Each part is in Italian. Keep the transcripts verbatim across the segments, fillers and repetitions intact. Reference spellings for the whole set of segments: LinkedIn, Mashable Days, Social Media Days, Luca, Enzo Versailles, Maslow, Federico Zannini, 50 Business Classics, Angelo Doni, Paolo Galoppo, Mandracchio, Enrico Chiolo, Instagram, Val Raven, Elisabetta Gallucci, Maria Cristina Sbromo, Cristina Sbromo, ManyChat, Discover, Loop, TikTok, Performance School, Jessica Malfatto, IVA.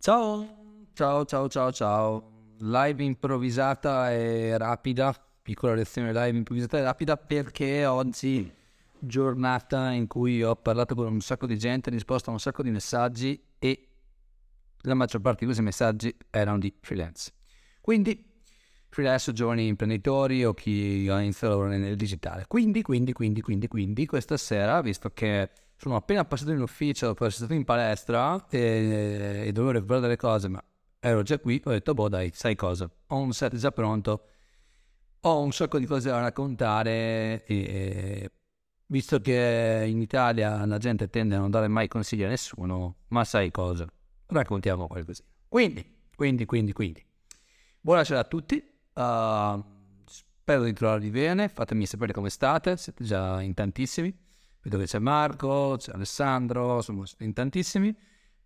Ciao, ciao, ciao, ciao, ciao. Live improvvisata e rapida, piccola lezione live improvvisata e rapida perché oggi giornata in cui ho parlato con un sacco di gente, risposto a un sacco di messaggi e la maggior parte di questi messaggi erano di freelance. Quindi freelance, giovani imprenditori o chi ha iniziato a lavorare nel digitale. Quindi, quindi, quindi, quindi, quindi, questa sera, visto che sono appena passato in ufficio, poi sono stato in palestra e, e dovevo recuperare delle cose, ma ero già qui, ho detto, boh dai, sai cosa, ho un set già pronto, ho un sacco di cose da raccontare e visto che in Italia la gente tende a non dare mai consigli a nessuno, ma sai cosa, raccontiamo qualcosina. Quindi, quindi, quindi, quindi, buonasera a tutti, uh, spero di trovarvi bene, fatemi sapere come state, siete già in tantissimi. Vedo che c'è Marco, c'è Alessandro, insomma, in tantissimi.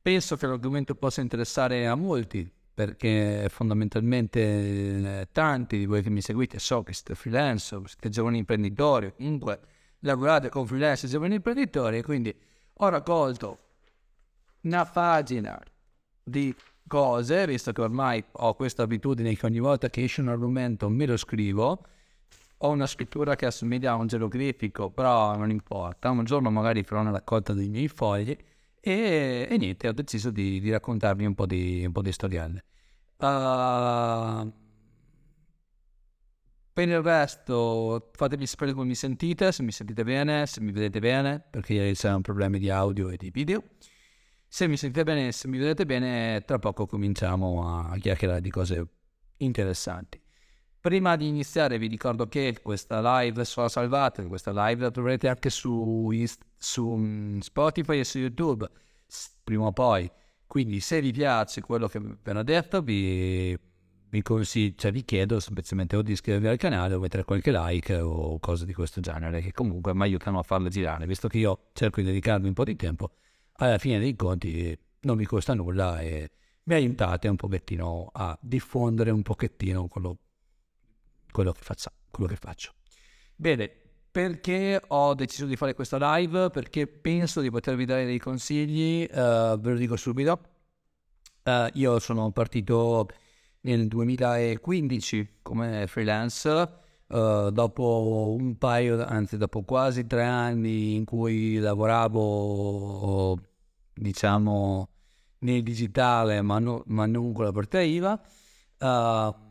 Penso che l'argomento possa interessare a molti, perché fondamentalmente tanti di voi che mi seguite, so che siete freelance, siete giovani imprenditori, comunque lavorate con freelance e giovani imprenditori, quindi ho raccolto una pagina di cose, visto che ormai ho questa abitudine che ogni volta che esce un argomento me lo scrivo. Ho una scrittura che assomiglia a un geroglifico, però non importa, un giorno magari farò una raccolta dei miei fogli e, e niente, ho deciso di, di raccontarvi un po' di, un po' di storielle. Uh, per il resto fatemi sapere come mi sentite, se mi sentite bene, se mi vedete bene, perché ieri c'erano problemi di audio e di video. Se mi sentite bene e se mi vedete bene, tra poco cominciamo a chiacchierare di cose interessanti. Prima di iniziare vi ricordo che questa live sarà salvata, questa live la troverete anche su, su Spotify e su YouTube, prima o poi. Quindi se vi piace quello che vi ho appena detto, vi, vi, consiglio, cioè vi chiedo semplicemente o di iscrivervi al canale o mettere qualche like o cose di questo genere, che comunque mi aiutano a farle girare, visto che io cerco di dedicarvi un po' di tempo, alla fine dei conti non mi costa nulla e mi aiutate un pochettino a diffondere un pochettino quello Quello che, faccia, quello che faccio. Bene, perché ho deciso di fare questa live? Perché penso di potervi dare dei consigli, uh, ve lo dico subito. Uh, io sono partito nel duemilaquindici come freelance, uh, dopo un paio, anzi dopo quasi tre anni in cui lavoravo, diciamo, nel digitale, ma, no, ma non con la parte I V A. Uh,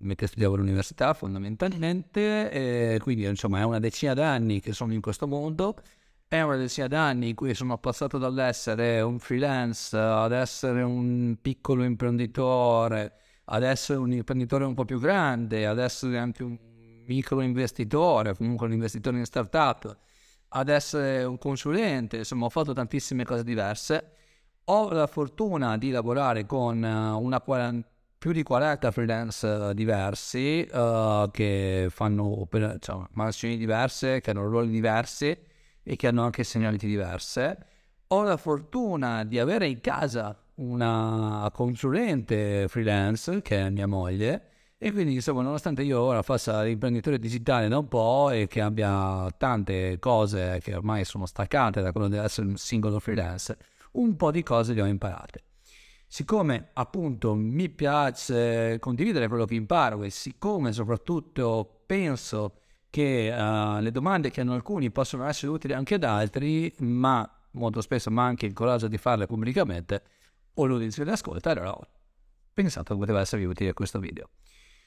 Mentre studiavo all'università fondamentalmente, e quindi insomma è una decina d'anni che sono in questo mondo, è una decina d'anni in cui sono passato dall'essere un freelance ad essere un piccolo imprenditore, ad essere un imprenditore un po' più grande, ad essere anche un micro investitore, comunque un investitore in startup, ad essere un consulente, insomma ho fatto tantissime cose diverse. Ho la fortuna di lavorare con una quarantina, più di quaranta freelance diversi uh, che fanno opera, cioè, mansioni diverse, che hanno ruoli diversi e che hanno anche segnaliti diverse. Ho la fortuna di avere in casa una consulente freelance che è mia moglie e quindi insomma nonostante io ora faccia l'imprenditore digitale da un po' e che abbia tante cose che ormai sono staccate da quello di essere un singolo freelance, un po' di cose le ho imparate. Siccome appunto mi piace condividere quello che imparo e siccome soprattutto penso che uh, le domande che hanno alcuni possono essere utili anche ad altri, ma molto spesso manca il coraggio di farle pubblicamente o l'udienza le ascolta, allora ho pensato che poteva esservi utile questo video.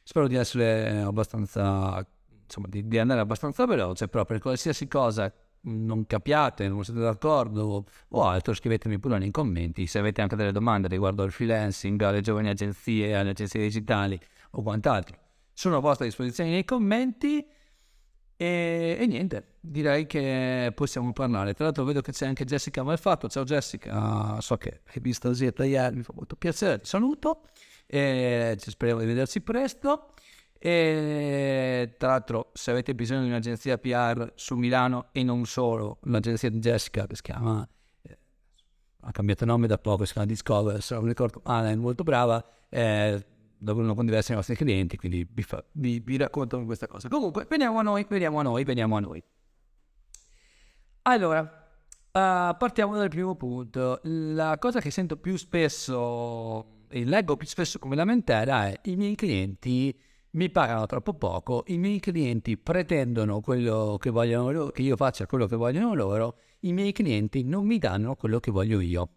Spero di essere abbastanza, insomma di, di andare abbastanza veloce, però per qualsiasi cosa non capiate, non siete d'accordo o altro, scrivetemi pure nei commenti. Se avete anche delle domande riguardo al freelancing, alle giovani agenzie, alle agenzie digitali o quant'altro, sono a vostra disposizione nei commenti e, e niente, direi che possiamo parlare. Tra l'altro vedo che c'è anche Jessica Malfatto. Ciao Jessica, so che hai visto la sera ieri, mi fa molto piacere, ti saluto e speriamo di vederci presto. E tra l'altro se avete bisogno di un'agenzia P R su Milano e non solo, l'agenzia di Jessica che si chiama, eh, ha cambiato nome da poco, si chiama Discover, se non mi ricordo, ah, è molto brava, eh, lavorano con diversi nostri clienti, quindi vi, fa, vi, vi raccontano questa cosa. Comunque veniamo a noi, veniamo a noi, veniamo a noi. Allora, Uh, partiamo dal primo punto. La cosa che sento più spesso e leggo più spesso come lamentela è: i miei clienti mi pagano troppo poco, i miei clienti pretendono quello che vogliono loro, che io faccia quello che vogliono loro, i miei clienti non mi danno quello che voglio io.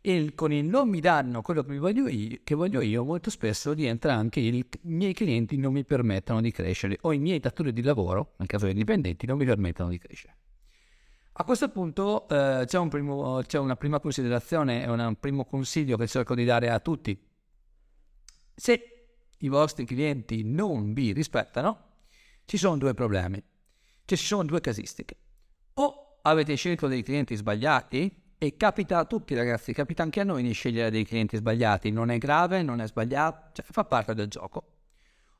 E con il non mi danno quello che, mi voglio, io, che voglio io molto spesso rientra anche il i miei clienti non mi permettono di crescere, o i miei datori di lavoro, nel caso dei dipendenti, non mi permettono di crescere. A questo punto eh, c'è, un primo, c'è una prima considerazione e un primo consiglio che cerco di dare a tutti. Se i vostri clienti non vi rispettano, ci sono due problemi, cioè ci sono due casistiche. O avete scelto dei clienti sbagliati, e capita a tutti ragazzi, capita anche a noi di scegliere dei clienti sbagliati, non è grave, non è sbagliato, cioè fa parte del gioco.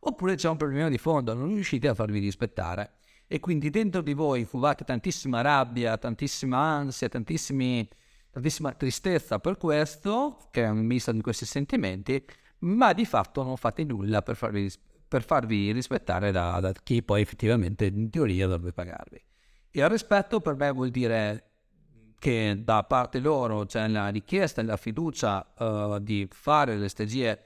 Oppure c'è un problema di fondo, non riuscite a farvi rispettare. E quindi dentro di voi incubate tantissima rabbia, tantissima ansia, tantissimi, tantissima tristezza per questo, che è un misto di questi sentimenti, ma di fatto non fate nulla per farvi, per farvi rispettare da, da chi poi effettivamente in teoria dovrebbe pagarvi. E il rispetto per me vuol dire che da parte loro c'è la richiesta e la fiducia uh, di fare le strategie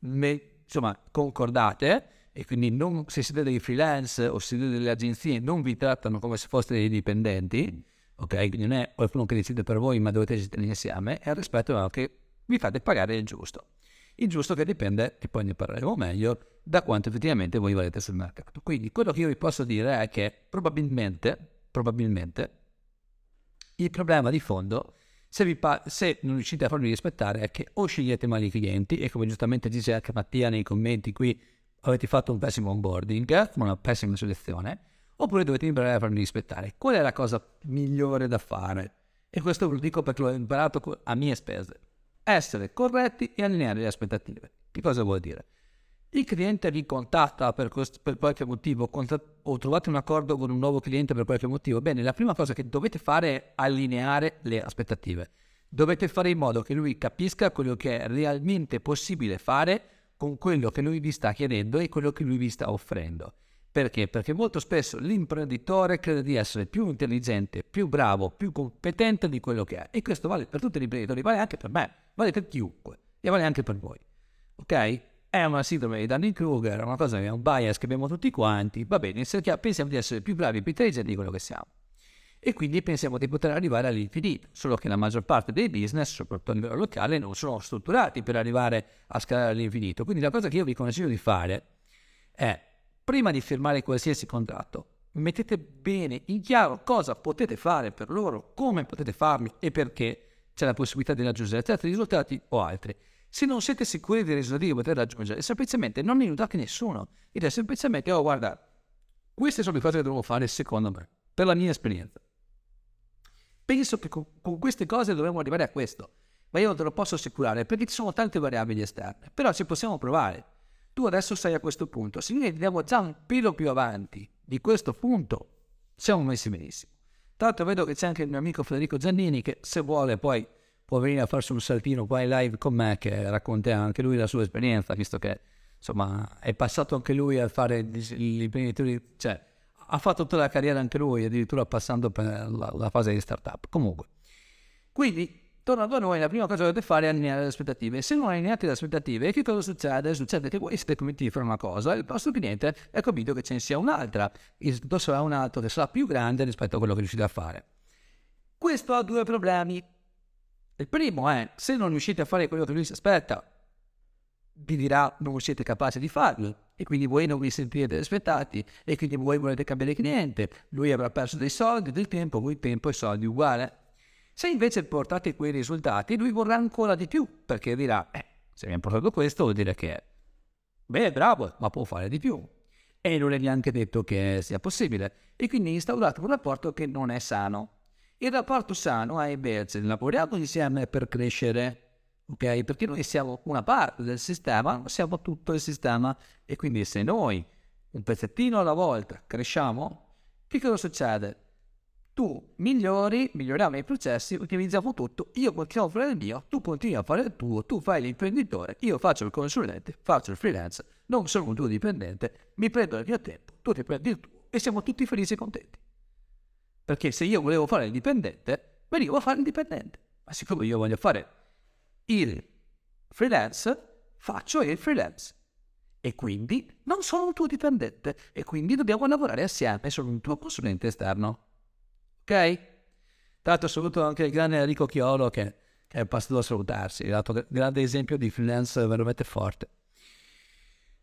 me, insomma concordate. E quindi non, se siete dei freelance o siete delle agenzie, non vi trattano come se foste dei dipendenti, ok? Quindi non è qualcuno che decide per voi, ma dovete essere insieme, e al rispetto è che vi fate pagare il giusto. Il giusto che dipende, e poi ne parleremo meglio, da quanto effettivamente voi valete sul mercato. Quindi quello che io vi posso dire è che probabilmente, probabilmente, il problema di fondo, se, vi pa- se non riuscite a farvi rispettare, è che o scegliete male i clienti, e come giustamente dice anche Mattia nei commenti qui, avete fatto un pessimo onboarding, una pessima selezione, oppure dovete imparare a farmi rispettare. Qual è la cosa migliore da fare? E questo ve lo dico perché l'ho imparato a mie spese. Essere corretti e allineare le aspettative. Che cosa vuol dire? Il cliente vi contatta per, cost- per qualche motivo, contatt- o trovate un accordo con un nuovo cliente per qualche motivo. Bene, la prima cosa che dovete fare è allineare le aspettative. Dovete fare in modo che lui capisca quello che è realmente possibile fare con quello che lui vi sta chiedendo e quello che lui vi sta offrendo. Perché? Perché molto spesso l'imprenditore crede di essere più intelligente, più bravo, più competente di quello che è. E questo vale per tutti gli imprenditori, vale anche per me, vale per chiunque e vale anche per voi. Ok? È una sindrome di Dunning-Kruger, è una cosa che è un bias che abbiamo tutti quanti. Va bene, pensiamo di essere più bravi, più intelligenti di quello che siamo. E quindi pensiamo di poter arrivare all'infinito, solo che la maggior parte dei business, soprattutto a livello locale, non sono strutturati per arrivare a scalare all'infinito. Quindi la cosa che io vi consiglio di fare è, prima di firmare qualsiasi contratto, mettete bene in chiaro cosa potete fare per loro, come potete farlo e perché c'è la possibilità di raggiungere certi risultati o altri. Se non siete sicuri dei risultati che potete raggiungere, semplicemente non aiutate nessuno, ed è semplicemente, oh guarda, queste sono le cose che devo fare secondo me, per la mia esperienza. Penso che con, con queste cose dovremmo arrivare a questo, ma io non te lo posso assicurare perché ci sono tante variabili esterne, però ci possiamo provare. Tu adesso sei a questo punto, se noi andiamo già un pelo più avanti di questo punto, siamo messi benissimo. Tanto vedo che c'è anche il mio amico Federico Zannini che, se vuole, poi può venire a farsi un saltino qua in live con me, che racconta anche lui la sua esperienza, visto che insomma è passato anche lui a fare gli imprenditori, cioè ha fatto tutta la carriera anche lui, addirittura passando per la, la fase di startup. Comunque, quindi, tornando a noi, la prima cosa che dovete fare è allineare le aspettative. Se non allineate le aspettative, che cosa succede? Succede che voi siete convinti di fare una cosa e il vostro cliente è convinto che ce ne sia un'altra, il sarà un altro che sarà più grande rispetto a quello che riuscite a fare. Questo ha due problemi. Il primo è, se non riuscite a fare quello che lui si aspetta, vi dirà non siete capaci di farlo, e quindi voi non vi sentirete rispettati, e quindi voi volete cambiare cliente, lui avrà perso dei soldi, del tempo, voi tempo e soldi uguale. Se invece portate quei risultati, lui vorrà ancora di più, perché dirà, eh, se abbiamo portato questo vuol dire che, beh, bravo, ma può fare di più, e non è neanche detto che sia possibile, e quindi instaurate un rapporto che non è sano. Il rapporto sano è invece, lavoriamo insieme per crescere, ok? Perché noi siamo una parte del sistema, non siamo tutto il sistema, e quindi se noi un pezzettino alla volta cresciamo, che cosa succede? Tu migliori, miglioriamo i processi, utilizziamo tutto, io continuo a fare il mio, tu continui a fare il tuo, tu fai l'imprenditore, io faccio il consulente, faccio il freelance, non sono un tuo dipendente, mi prendo il mio tempo, tu ti prendi il tuo, e siamo tutti felici e contenti. Perché se io volevo fare il dipendente, venivo a fare il dipendente. Ma siccome io voglio fare il freelance, faccio il freelance. E quindi non sono un tuo dipendente. E quindi dobbiamo lavorare assieme. Sono un tuo consulente esterno. Ok? Tanto saluto anche il grande Enrico Chiolo che, che è passato a salutarsi. È un altro grande esempio di freelance veramente forte.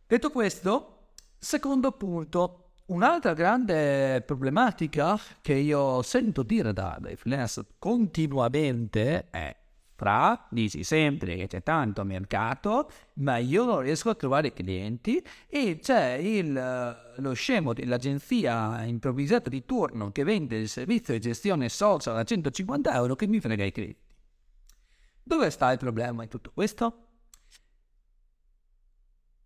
Detto questo, secondo punto. Un'altra grande problematica che io sento dire da, dai freelance continuamente è fra, dici sempre che c'è tanto mercato, ma io non riesco a trovare clienti e c'è il, lo scemo dell'agenzia improvvisata di turno che vende il servizio di gestione social a centocinquanta euro che mi frega i clienti. Dove sta il problema in tutto questo?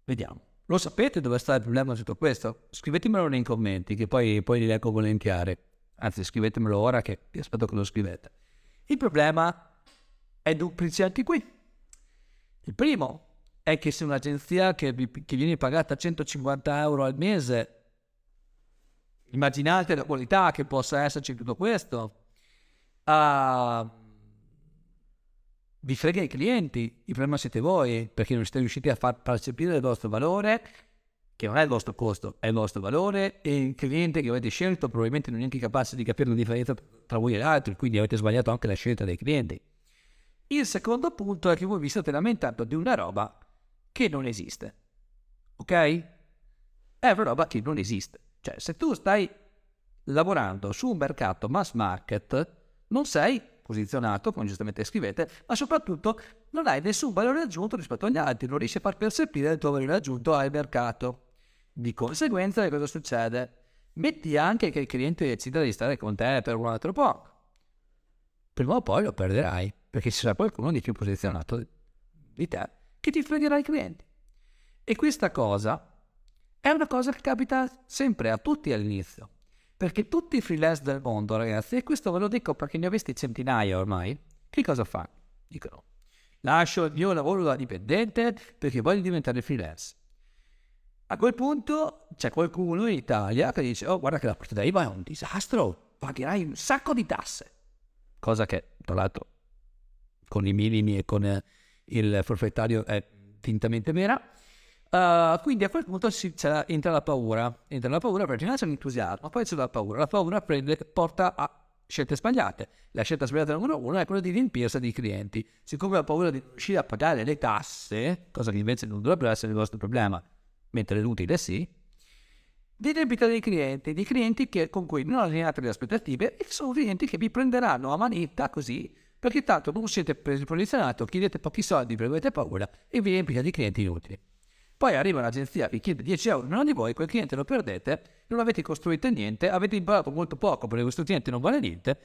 Vediamo. Lo sapete dove sta il problema sotto questo? Scrivetemelo nei commenti, che poi, poi li leggo volentieri. Anzi, scrivetemelo ora che vi aspetto che lo scrivete. Il problema è duplice anche qui. Il primo è che se un'agenzia che, vi, che viene pagata centocinquanta euro al mese, immaginate la qualità che possa esserci in tutto questo, uh, vi frega i clienti, il problema siete voi, perché non siete riusciti a far percepire il vostro valore, che non è il vostro costo, è il vostro valore, e il cliente che avete scelto probabilmente non è neanche capace di capire la differenza tra voi e l'altro, quindi avete sbagliato anche la scelta dei clienti. Il secondo punto è che voi vi state lamentando di una roba che non esiste, ok? È una roba che non esiste. Cioè, se tu stai lavorando su un mercato mass market, non sei posizionato, come giustamente scrivete, ma soprattutto non hai nessun valore aggiunto rispetto agli altri, non riesci a far percepire il tuo valore aggiunto al mercato. Di conseguenza, che cosa succede? Metti anche che il cliente decida di stare con te per un altro po'. Prima o poi lo perderai, perché ci sarà qualcuno di più posizionato di te che ti fregherà i clienti. E questa cosa è una cosa che capita sempre a tutti all'inizio. Perché tutti i freelance del mondo, ragazzi, e questo ve lo dico perché ne ho visti centinaia ormai, che cosa fanno? Dicono, lascio il mio lavoro da dipendente perché voglio diventare freelance. A quel punto c'è qualcuno in Italia che dice, oh guarda che la partita I V A è un disastro, pagherai un sacco di tasse. Cosa che, tra l'altro, con i minimi e con il forfettario è fintamente vera. Uh, quindi a quel punto si, c'è, entra la paura, entra la paura perché non c'è l'entusiasmo, poi c'è la paura, la paura prende, porta a scelte sbagliate. La scelta sbagliata numero uno è quella di riempirsi di clienti. Siccome la paura di riuscire a pagare le tasse, cosa che invece non dovrebbe essere il vostro problema, mentre l'utile sì, vi riempite dei clienti, dei clienti che, con cui non allineate le aspettative e sono clienti che vi prenderanno a manetta così, perché tanto non siete posizionato, chiedete pochi soldi perché avete paura e vi riempite di clienti inutili. Poi arriva un'agenzia che chiede dieci euro non di voi, quel cliente lo perdete, non avete costruito niente, avete imparato molto poco perché questo cliente non vale niente,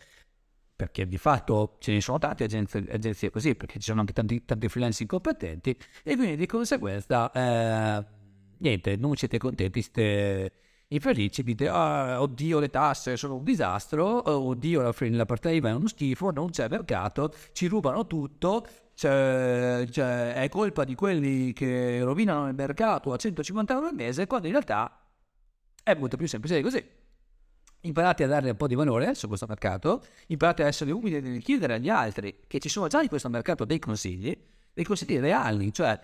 perché di fatto ce ne sono tante agenzie, agenzie così, perché ci sono anche tanti, tanti freelance incompetenti e quindi di conseguenza eh, niente, non siete contenti, siete infelici, dite ah, oddio le tasse sono un disastro, oddio la, la partita I V A è uno schifo, non c'è mercato, ci rubano tutto. Cioè, cioè, è colpa di quelli che rovinano il mercato a centocinquanta euro al mese, quando in realtà è molto più semplice di così. Imparate a dare un po' di valore su questo mercato, imparate a essere umili e chiedere agli altri che ci sono già in questo mercato dei consigli, dei consigli reali. Cioè,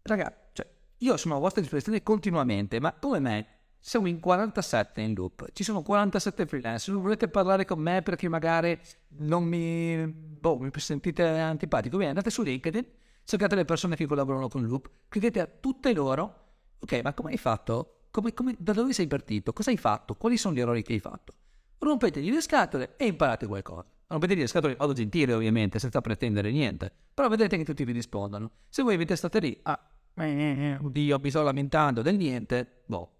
ragazzi, cioè, io sono a vostra disposizione continuamente, ma come me siamo in quarantasette in Loop, ci sono quarantasette freelance, non volete parlare con me perché magari non mi, boh, mi sentite antipatico, bene, andate su LinkedIn, cercate le persone che collaborano con Loop, credete a tutte loro, ok, ma come hai fatto? Come, come, da dove sei partito? Cosa hai fatto? Quali sono gli errori che hai fatto? Rompetegli le scatole e imparate qualcosa. Rompetegli le scatole in modo gentile ovviamente, senza pretendere niente, però vedrete che tutti vi rispondono. Se voi avete state lì, ah, oddio, mi sto lamentando del niente, boh.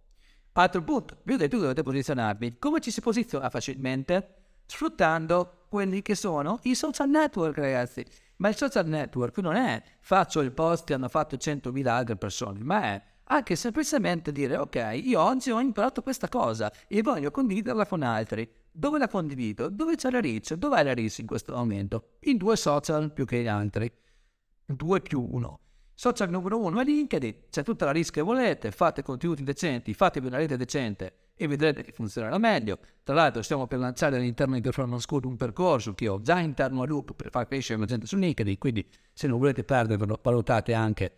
Altro punto, vi ho detto che dovete posizionarvi. Come ci si posiziona facilmente? Sfruttando quelli che sono i social network, ragazzi. Ma il social network non è faccio il post che hanno fatto centomila altre persone, ma è anche semplicemente dire ok, io oggi ho imparato questa cosa e voglio condividerla con altri. Dove la condivido? Dove c'è la reach? Dov'è la reach in questo momento? In due social più che in altri. Due più uno. Social numero uno è LinkedIn, c'è tutta la risk che volete, fate contenuti decenti, fatevi una rete decente e vedrete che funzionerà meglio. Tra l'altro stiamo per lanciare all'interno di Performance School un percorso che ho già interno a Loop per far crescere la gente su LinkedIn, quindi se non volete perdervelo valutate anche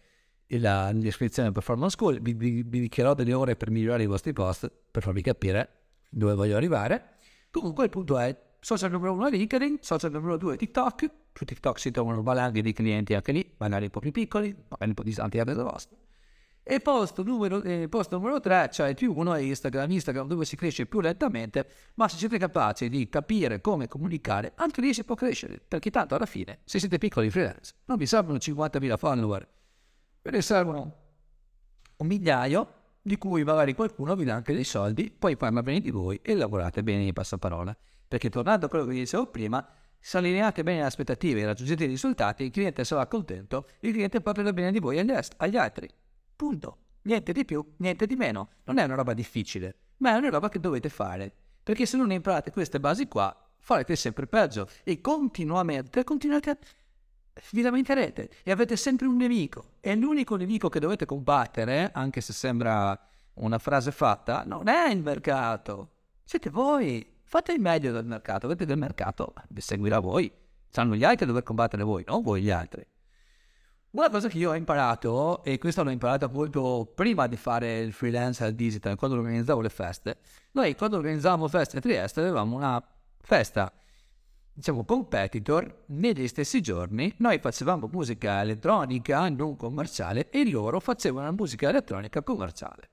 la, l'iscrizione a Performance School. Vi dedicherò delle ore per migliorare i vostri post, per farvi capire dove voglio arrivare. Comunque il punto è: social numero uno è LinkedIn, social numero due è TikTok. Su TikTok si trovano valanghe di clienti anche lì, magari un po' più piccoli, magari un po' distanti da casa vostra. E post numero, eh, post numero tre, cioè più uno è Instagram, Instagram dove si cresce più lentamente, ma se siete capaci di capire come comunicare, anche lì si può crescere, perché tanto alla fine, se siete piccoli freelance, non vi servono cinquantamila follower, ve ne servono un migliaio, di cui magari qualcuno vi dà anche dei soldi, poi parla bene di voi e lavorate bene in passaparola, perché tornando a quello che vi dicevo prima, se allineate bene le aspettative e raggiungete i risultati, il cliente sarà contento, il cliente parlerà bene di voi agli altri. Punto. Niente di più, niente di meno. Non è una roba difficile, ma è una roba che dovete fare, perché se non imparate queste basi qua, farete sempre peggio e continuamente, continuate a... vi lamenterete e avete sempre un nemico. E l'unico nemico che dovete combattere, anche se sembra una frase fatta, non è il mercato. Siete voi. Fate il meglio del mercato. Avete del mercato, vi seguirà voi. Saranno gli altri a dover combattere voi, non voi gli altri. Una cosa che io ho imparato, e questa l'ho imparata molto prima di fare il freelancer digital, quando organizzavo le feste, noi quando organizzavamo feste a Trieste avevamo una festa, diciamo competitor, negli stessi giorni, noi facevamo musica elettronica non commerciale e loro facevano musica elettronica commerciale.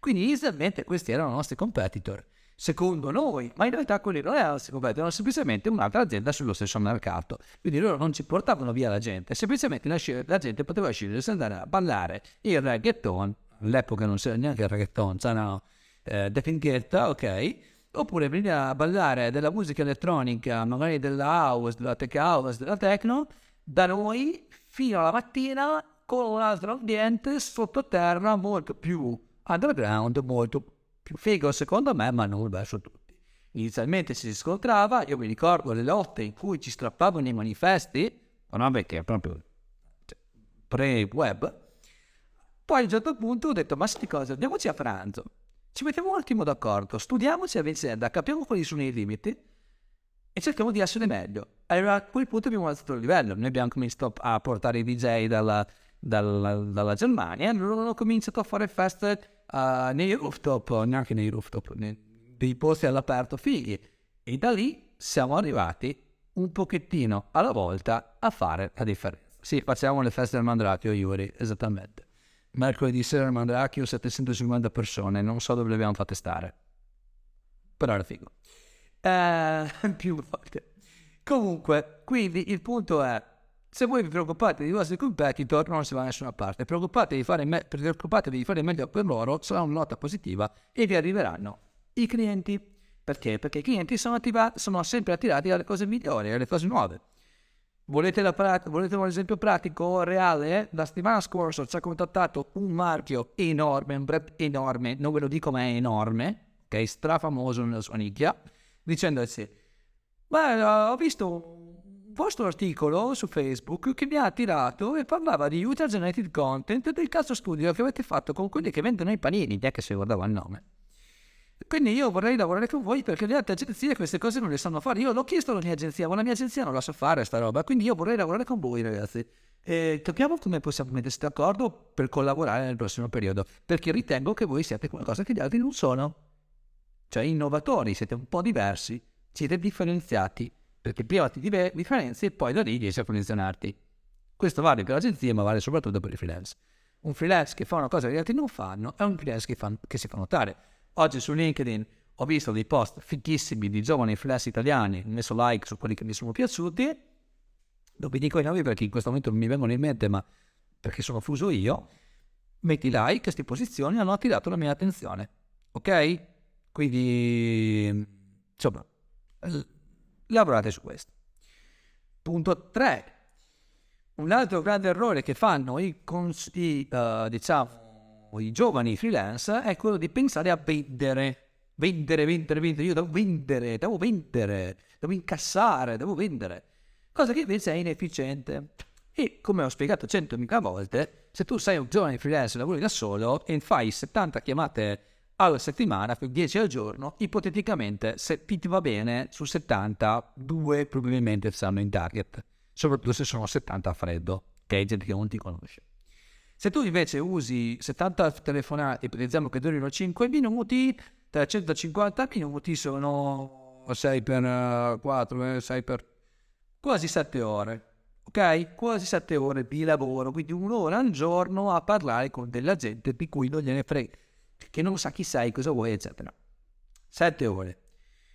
Quindi inizialmente questi erano i nostri competitor, secondo noi, ma in realtà quelli non erano nostri competitor, erano semplicemente un'altra azienda sullo stesso mercato, quindi loro non ci portavano via la gente, semplicemente la, sci- la gente poteva scegliere se andare a ballare il reggaeton, all'epoca non c'era neanche il reggaeton, c'erano eh, De Pinguetta, ok, oppure venire a ballare della musica elettronica, magari della house, della tech house, della techno, da noi fino alla mattina con un altro ambiente sottoterra molto più underground, molto più figo secondo me, ma non verso tutti. Inizialmente si scontrava, io mi ricordo le lotte in cui ci strappavano i manifesti, ma non perché proprio pre-web. Poi a un certo punto ho detto, ma sai cosa, andiamoci a pranzo, ci mettiamo un attimo d'accordo, studiamoci a vicenda, capiamo quali sono i limiti e cerchiamo di essere meglio. Allora a quel punto abbiamo alzato il livello, noi abbiamo cominciato a portare i D J dalla, dalla, dalla Germania e loro hanno cominciato a fare feste Uh, nei rooftop, neanche nei rooftop, nei, dei posti all'aperto fighi, e da lì siamo arrivati un pochettino alla volta a fare la differenza. Sì, facciamo le feste del Mandracchio, Iuri, esattamente. Mercoledì sera al Mandracchio settecentocinquanta persone, non so dove le abbiamo fatte stare, però era figo. Eh, più volte. Comunque, quindi il punto è, se voi vi preoccupate dei vostri competitor non si va da nessuna parte, preoccupatevi di fare, me- preoccupatevi di fare meglio per loro, sarà una nota positiva e vi arriveranno i clienti. Perché? Perché i clienti sono, attivati, sono sempre attirati alle cose migliori, alle cose nuove. Volete, la pra- volete un esempio pratico, reale? La settimana scorsa ci ha contattato un marchio enorme, un brand enorme, non ve lo dico ma è enorme, che è strafamoso nella sua nicchia, dicendoci, ma ho visto vostro articolo su Facebook che mi ha attirato e parlava di user generated content e del caso studio che avete fatto con quelli che vendono i panini, neanche se guardavo il nome. Quindi io vorrei lavorare con voi perché le altre agenzie queste cose non le sanno fare. Io l'ho chiesto alla mia agenzia, ma la mia agenzia non la sa fare sta roba, quindi io vorrei lavorare con voi ragazzi. E capiamo come possiamo mettersi d'accordo per collaborare nel prossimo periodo, perché ritengo che voi siate qualcosa che gli altri non sono. Cioè innovatori, siete un po' diversi, siete differenziati. Perché prima ti differenzi e poi da lì riesci a posizionarti. Questo vale per l'agenzia, ma vale soprattutto per i freelance. Un freelance che fa una cosa che gli altri non fanno è un freelance che, fa, che si fa notare. Oggi su LinkedIn ho visto dei post fighissimi di giovani freelance italiani, ho messo like su quelli che mi sono piaciuti, non vi dico i nomi perché in questo momento non mi vengono in mente, ma perché sono fuso io, metti like, queste posizioni hanno attirato la mia attenzione, ok? Quindi, insomma... lavorate su questo. Punto tre. Un altro grande errore che fanno i, cons- i, uh, diciamo, i giovani freelance è quello di pensare a vendere. Vendere, vendere, vendere. Io devo vendere, devo vendere, devo incassare, devo vendere. Cosa che invece è inefficiente. E come ho spiegato centomila volte, se tu sei un giovane freelance e lavori da solo e fai settanta chiamate alla settimana, dieci al giorno, ipoteticamente se ti va bene su settanta, due probabilmente saranno in target, soprattutto se sono settanta a freddo, ok? Gente che non ti conosce. Se tu invece usi settanta telefonate, ipotizziamo che durino cinque minuti, trecentocinquanta minuti sono sei per quattro, sei per quasi sette ore, ok? Quasi sette ore di lavoro, quindi un'ora al giorno a parlare con della gente di cui non gliene frega, che non sa chi sei, cosa vuoi, eccetera. Sette ore.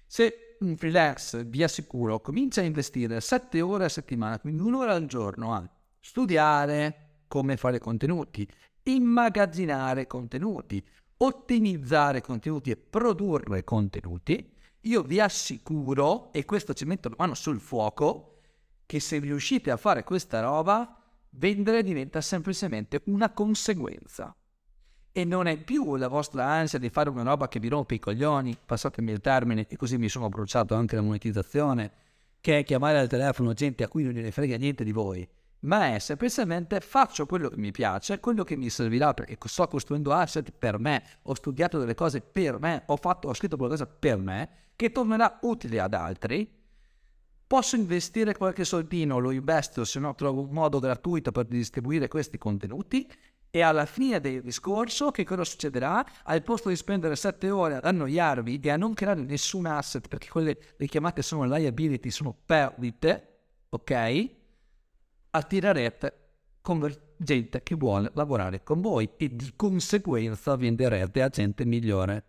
Se un freelance, vi assicuro, comincia a investire sette ore a settimana, quindi un'ora al giorno a studiare come fare contenuti, immagazzinare contenuti, ottimizzare contenuti e produrre contenuti, io vi assicuro, e questo ci metto la mano sul fuoco, che se riuscite a fare questa roba, vendere diventa semplicemente una conseguenza e non è più la vostra ansia di fare una roba che vi rompe i coglioni, passatemi il termine, e così mi sono bruciato anche la monetizzazione, che è chiamare al telefono gente a cui non gliene frega niente di voi, ma è semplicemente faccio quello che mi piace, quello che mi servirà, perché sto costruendo asset per me, ho studiato delle cose per me, ho fatto, ho scritto qualcosa per me, che tornerà utile ad altri. Posso investire qualche soldino, lo investo, se no trovo un modo gratuito per distribuire questi contenuti, e alla fine del discorso che cosa succederà? Al posto di spendere sette ore ad annoiarvi e a non creare nessun asset, perché quelle richiamate sono liability, sono perdite, ok? Attirerete gente che vuole lavorare con voi e di conseguenza venderete a gente migliore,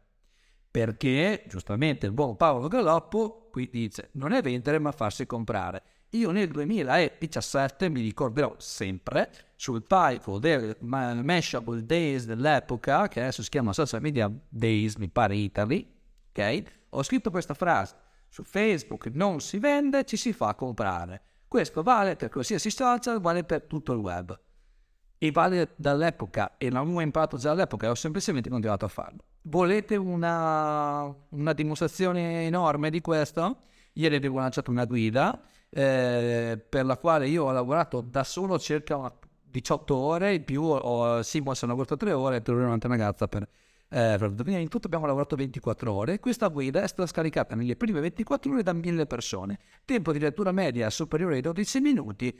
perché giustamente il buon Paolo Galoppo qui dice non è vendere ma farsi comprare. Io nel duemiladiciassette mi ricorderò sempre sul palco del Mashable Days dell'epoca, che adesso si chiama Social Media Days mi pare in Italy, ok? Ho scritto questa frase su Facebook: non si vende, ci si fa comprare. Questo vale per qualsiasi social, vale per tutto il web. E vale dall'epoca, e l'avevo imparato già all'epoca e ho semplicemente continuato a farlo. Volete una, una dimostrazione enorme di questo? Ieri avevo lanciato una guida eh, per la quale io ho lavorato da solo circa diciotto ore, in più ho, sì, ho lavorato tre ore e trovo un'altra ragazza per... Eh, in tutto abbiamo lavorato ventiquattro ore. Questa guida è stata scaricata nelle prime ventiquattro ore da mille persone, tempo di lettura media superiore ai dodici minuti,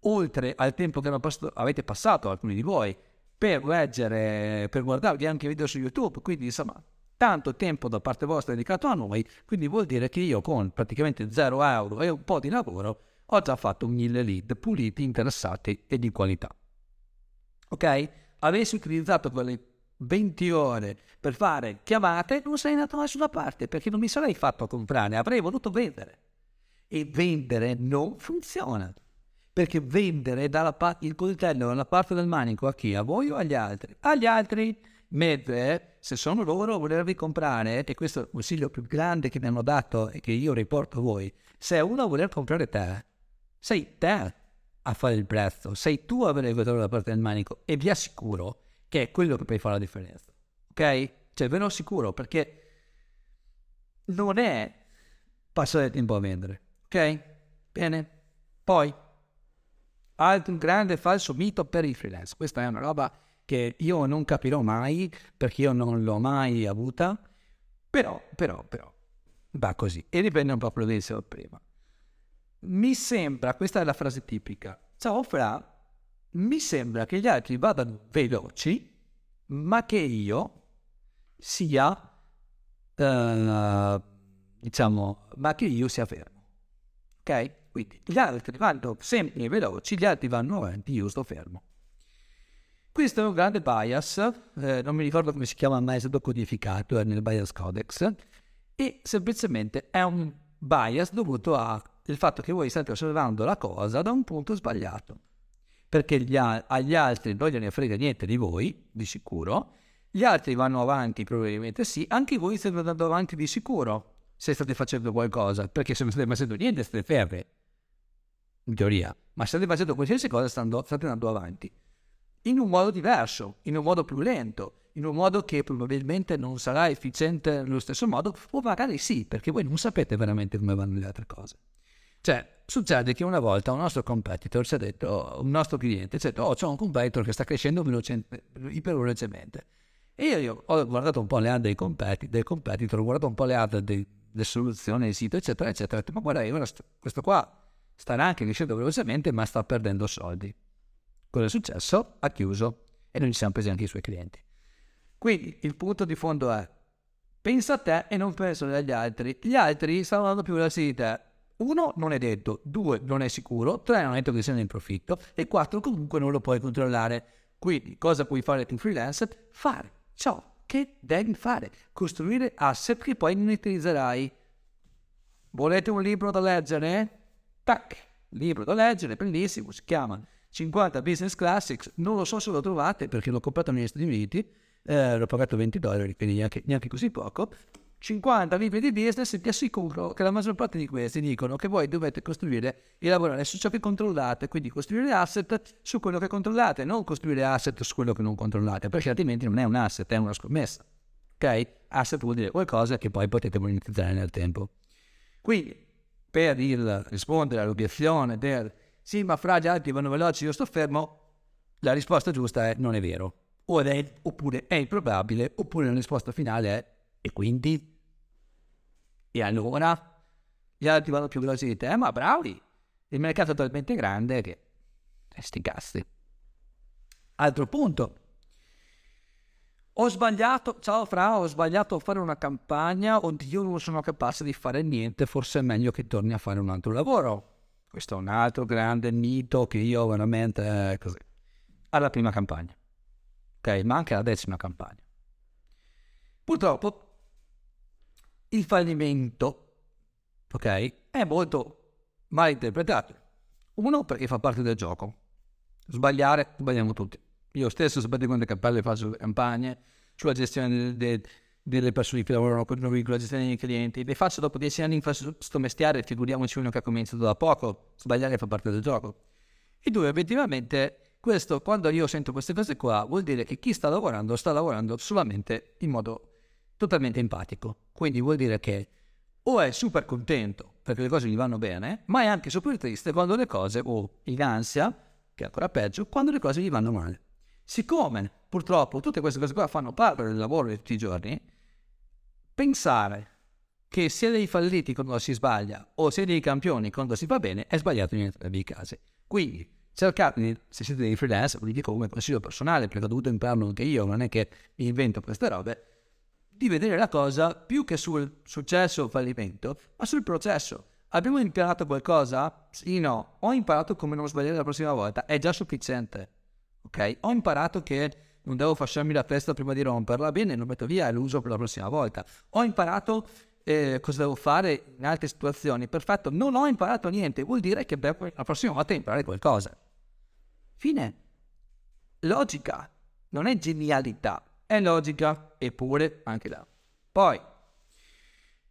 oltre al tempo che pasto- avete passato alcuni di voi per leggere, per guardarvi anche video su YouTube, quindi insomma tanto tempo da parte vostra dedicato a noi, quindi vuol dire che io con praticamente zero euro e un po' di lavoro ho già fatto mille lead puliti, interessati e di qualità, ok? Avessi utilizzato quelle venti ore per fare chiamate, non sarei andato da nessuna parte, perché non mi sarei fatto comprare, avrei voluto vendere. E vendere non funziona, perché vendere dà pa- il coltello dalla parte del manico a chi? A voi o agli altri? Agli altri, mentre se sono loro a volervi comprare, e questo è il consiglio più grande che mi hanno dato e che io riporto a voi, se è uno a voler comprare te, sei te a fare il prezzo, sei tu a avere il coltello dalla parte del manico, e vi assicuro che è quello che puoi fare la differenza, ok? Cioè ve lo assicuro, perché non è passare tempo a vendere, ok? Bene, poi altro grande falso mito per i freelance, questa è una roba che io non capirò mai, perché io non l'ho mai avuta, però, però, però, va così, e dipende un po' da quello prima. Mi sembra, questa è la frase tipica, ciao Fra, mi sembra che gli altri vadano veloci, ma che io sia, eh, diciamo, ma che io sia fermo. Ok? Quindi gli altri vanno sempre veloci, gli altri vanno avanti, io sto fermo. Questo è un grande bias, eh, non mi ricordo come si chiama, ma è stato codificato eh, nel bias codex, e semplicemente è un bias dovuto al fatto che voi state osservando la cosa da un punto sbagliato. Perché gli al- agli altri non gliene frega niente di voi, di sicuro, gli altri vanno avanti, probabilmente sì, anche voi state andando avanti di sicuro, se state facendo qualcosa, perché se non state facendo niente state fermi, in teoria, ma se state facendo qualsiasi cosa stando, state andando avanti, in un modo diverso, in un modo più lento, in un modo che probabilmente non sarà efficiente nello stesso modo, o magari sì, perché voi non sapete veramente come vanno le altre cose. Cioè, succede che una volta un nostro competitor ci ha detto, oh, un nostro cliente ci ha detto, oh, c'è un competitor che sta crescendo velocemente, ipervelocemente, E io, io ho guardato un po' le ad dei competitor, ho guardato un po' le ad delle soluzioni del sito, eccetera, eccetera. Ma guarda, io, questo qua sta anche crescendo velocemente, ma sta perdendo soldi. Cosa è successo? Ha chiuso e non ci siamo presi anche i suoi clienti. Quindi il punto di fondo è: pensa a te e non penso agli altri. Gli altri stanno andando più verso di te. Uno, non è detto. Due, non è sicuro. Tre, non è detto che siano in profitto. E quattro, comunque non lo puoi controllare. Quindi cosa puoi fare tu freelancer? Fare ciò che devi fare. Costruire asset che poi non utilizzerai. Volete un libro da leggere? Tac, libro da leggere, bellissimo. Si chiama cinquanta Business Classics. Non lo so se lo trovate perché l'ho comprato negli Stati Uniti. Eh, l'ho pagato venti dollari, quindi neanche, neanche così poco. cinquanta libri di business, e ti assicuro che la maggior parte di questi dicono che voi dovete costruire e lavorare su ciò che controllate, quindi costruire asset su quello che controllate, non costruire asset su quello che non controllate, perché altrimenti non è un asset, è una scommessa. Ok? Asset vuol dire qualcosa che poi potete monetizzare nel tempo. Quindi, per il rispondere all'obiezione del sì, ma fra gli altri vanno veloci, io sto fermo, la risposta giusta è non è vero. O è, oppure è improbabile, oppure la risposta finale è e quindi? E allora? Gli altri vanno più veloci di te, ma bravi! Il mercato è talmente grande che sti cazzi. Altro punto. Ho sbagliato, ciao Fra, ho sbagliato a fare una campagna, oddio non sono capace di fare niente, forse è meglio che torni a fare un altro lavoro. Questo è un altro grande mito che io veramente... Eh, così. Alla prima campagna. Ok, ma anche la decima campagna. Purtroppo il fallimento, ok, è molto mal interpretato. Uno, perché fa parte del gioco. Sbagliare, sbagliamo tutti. Io stesso, sapete quante campagne faccio, campagne sulla gestione de, de, delle persone che lavorano con noi, con la gestione dei clienti. Le faccio dopo dieci anni, faccio sto mestiere, figuriamoci uno che ha cominciato da poco. Sbagliare fa parte del gioco. E due, obiettivamente... Questo, quando io sento queste cose qua, vuol dire che chi sta lavorando, sta lavorando solamente in modo totalmente empatico. Quindi vuol dire che o è super contento perché le cose gli vanno bene, ma è anche super triste quando le cose, o in ansia, che è ancora peggio, quando le cose gli vanno male. Siccome, purtroppo, tutte queste cose qua fanno parte del lavoro di tutti i giorni, pensare che sia dei falliti quando si sbaglia o sia dei campioni quando si va bene è sbagliato in entrambi i casi. Quindi... cercate, se siete dei freelance, vi dico come consiglio personale, perché ho dovuto impararlo anche io, non è che invento queste robe, di vedere la cosa più che sul successo o fallimento, ma sul processo. Abbiamo imparato qualcosa? Sì, no. Ho imparato come non sbagliare la prossima volta, è già sufficiente. Ok? Ho imparato che non devo fasciarmi la testa prima di romperla, bene, lo metto via e lo uso per la prossima volta. Ho imparato... Eh, cosa devo fare in altre situazioni? Perfetto, non ho imparato niente, vuol dire che beh, la prossima volta imparare qualcosa. Fine. Logica, non è genialità, è logica, eppure anche là. Poi,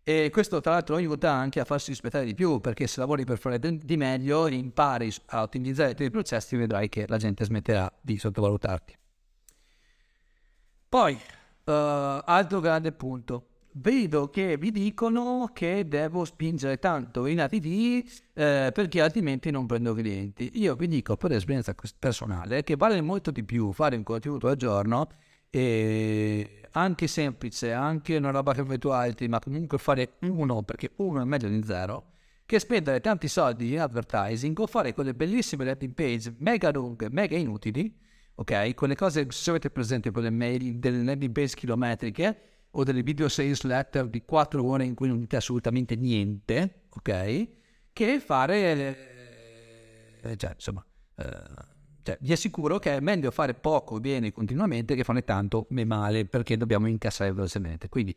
e questo tra l'altro aiuta anche a farsi rispettare di più, perché se lavori per fare di meglio, impari a ottimizzare i tuoi processi, vedrai che la gente smetterà di sottovalutarti. Poi, uh, altro grande punto. Vedo che vi dicono che devo spingere tanto in A T D eh, perché altrimenti non prendo clienti. Io vi dico per esperienza personale che vale molto di più fare un contenuto al giorno, e anche semplice, anche una roba che metto altri, ma comunque fare uno, perché uno è meglio di zero, che spendere tanti soldi in advertising o fare quelle bellissime landing page mega lunghe, mega inutili, ok? Quelle cose, se avete presente quelle mail delle landing page chilometriche, o delle video sales letter di quattro ore in cui non dite assolutamente niente, ok? Che fare... Eh, cioè, insomma, eh, cioè, vi assicuro che è meglio fare poco bene continuamente che fare tanto e male, perché dobbiamo incassare velocemente. Quindi,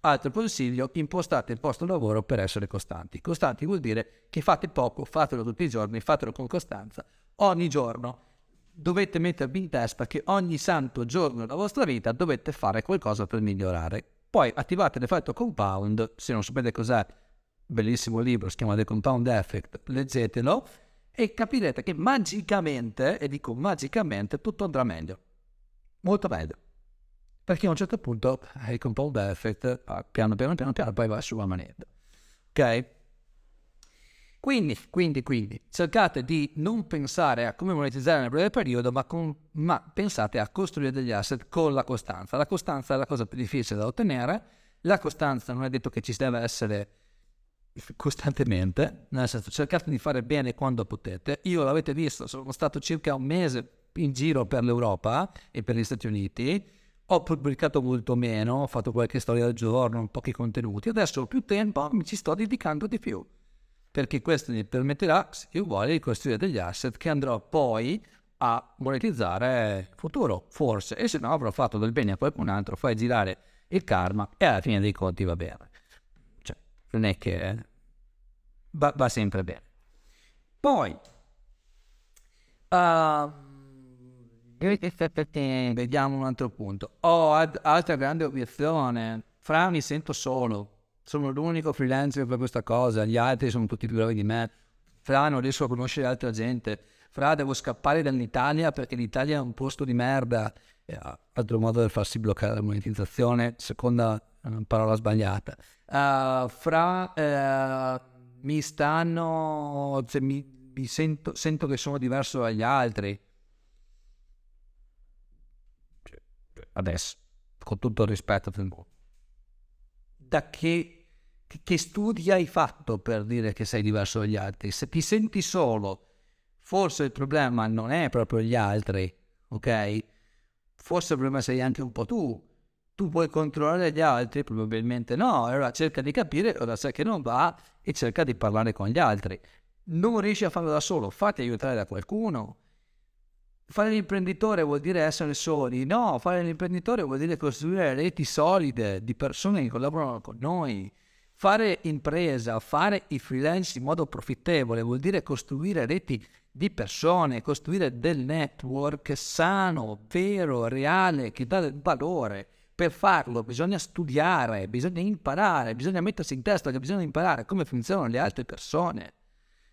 altro consiglio, impostate il vostro lavoro per essere costanti. Costanti vuol dire che fate poco, fatelo tutti i giorni, fatelo con costanza, ogni giorno. Dovete mettervi in testa che ogni santo giorno della vostra vita dovete fare qualcosa per migliorare. Poi attivate l'effetto compound, se non sapete cos'è, bellissimo libro, si chiama The Compound Effect, leggetelo e capirete che magicamente, e dico magicamente, tutto andrà meglio. Molto meglio. Perché a un certo punto il compound effect piano piano piano piano poi va su a manetta. Ok? Quindi, quindi, quindi, cercate di non pensare a come monetizzare nel breve periodo, ma, con, ma pensate a costruire degli asset con la costanza. La costanza è la cosa più difficile da ottenere. La costanza non è detto che ci deve essere costantemente, nel senso, cercate di fare bene quando potete. Io, l'avete visto, sono stato circa un mese in giro per l'Europa e per gli Stati Uniti, ho pubblicato molto meno, ho fatto qualche storia al giorno, pochi contenuti, adesso ho più tempo, mi ci sto dedicando di più. Perché questo mi permetterà, se io voglio, di costruire degli asset che andrò poi a monetizzare in futuro, forse. E se no avrò fatto del bene a qualcun altro, fai girare il karma e alla fine dei conti va bene. Cioè, non è che eh, va, va sempre bene. Poi, uh, vediamo un altro punto. Oh, ad, altra grande obiezione. Fra, mi sento solo. Sono l'unico freelancer per questa cosa, gli altri sono tutti più bravi di me. Fra, non riesco a conoscere altra gente. Fra, devo scappare dall'Italia perché l'Italia è un posto di merda. Eh, altro modo per farsi bloccare la monetizzazione, seconda eh, parola sbagliata. Uh, fra, eh, mi stanno... Cioè, mi, mi sento, sento che sono diverso dagli altri. Adesso, con tutto il rispetto del mondo. Da che, che studi hai fatto per dire che sei diverso dagli altri? Se ti senti solo, forse il problema non è proprio gli altri, ok? Forse il problema sei anche un po' tu. Tu puoi controllare gli altri? Probabilmente no. Allora cerca di capire cosa c'è che non va e cerca di parlare con gli altri. Non riesci a farlo da solo, fatti aiutare da qualcuno. Fare l'imprenditore vuol dire essere soli? No, fare l'imprenditore vuol dire costruire reti solide di persone che collaborano con noi. Fare impresa, fare i freelance in modo profittevole vuol dire costruire reti di persone, costruire del network sano, vero, reale, che dà del valore. Per farlo bisogna studiare, bisogna imparare, bisogna mettersi in testa che bisogna imparare come funzionano le altre persone.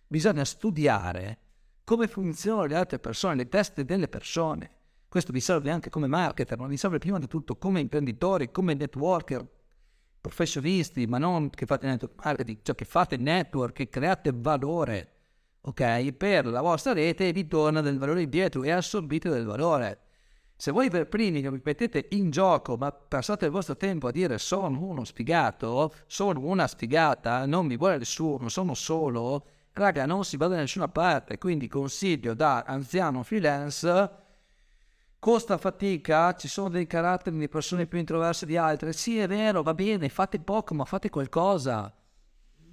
Bisogna studiare come funzionano le altre persone, le teste delle persone. Questo vi serve anche come marketer, ma vi serve prima di tutto come imprenditori, come networker, professionisti, ma non che fate network marketing, cioè che fate network, che create valore, ok? Per la vostra rete vi torna del valore indietro e assorbite del valore. Se voi per primi non vi mettete in gioco, ma passate il vostro tempo a dire sono uno sfigato, sono una sfigata, non mi vuole nessuno, sono solo... Raga, non si va da nessuna parte, quindi consiglio da anziano freelance, costa fatica, ci sono dei caratteri di persone più introverse di altre, sì è vero, va bene, fate poco ma fate qualcosa.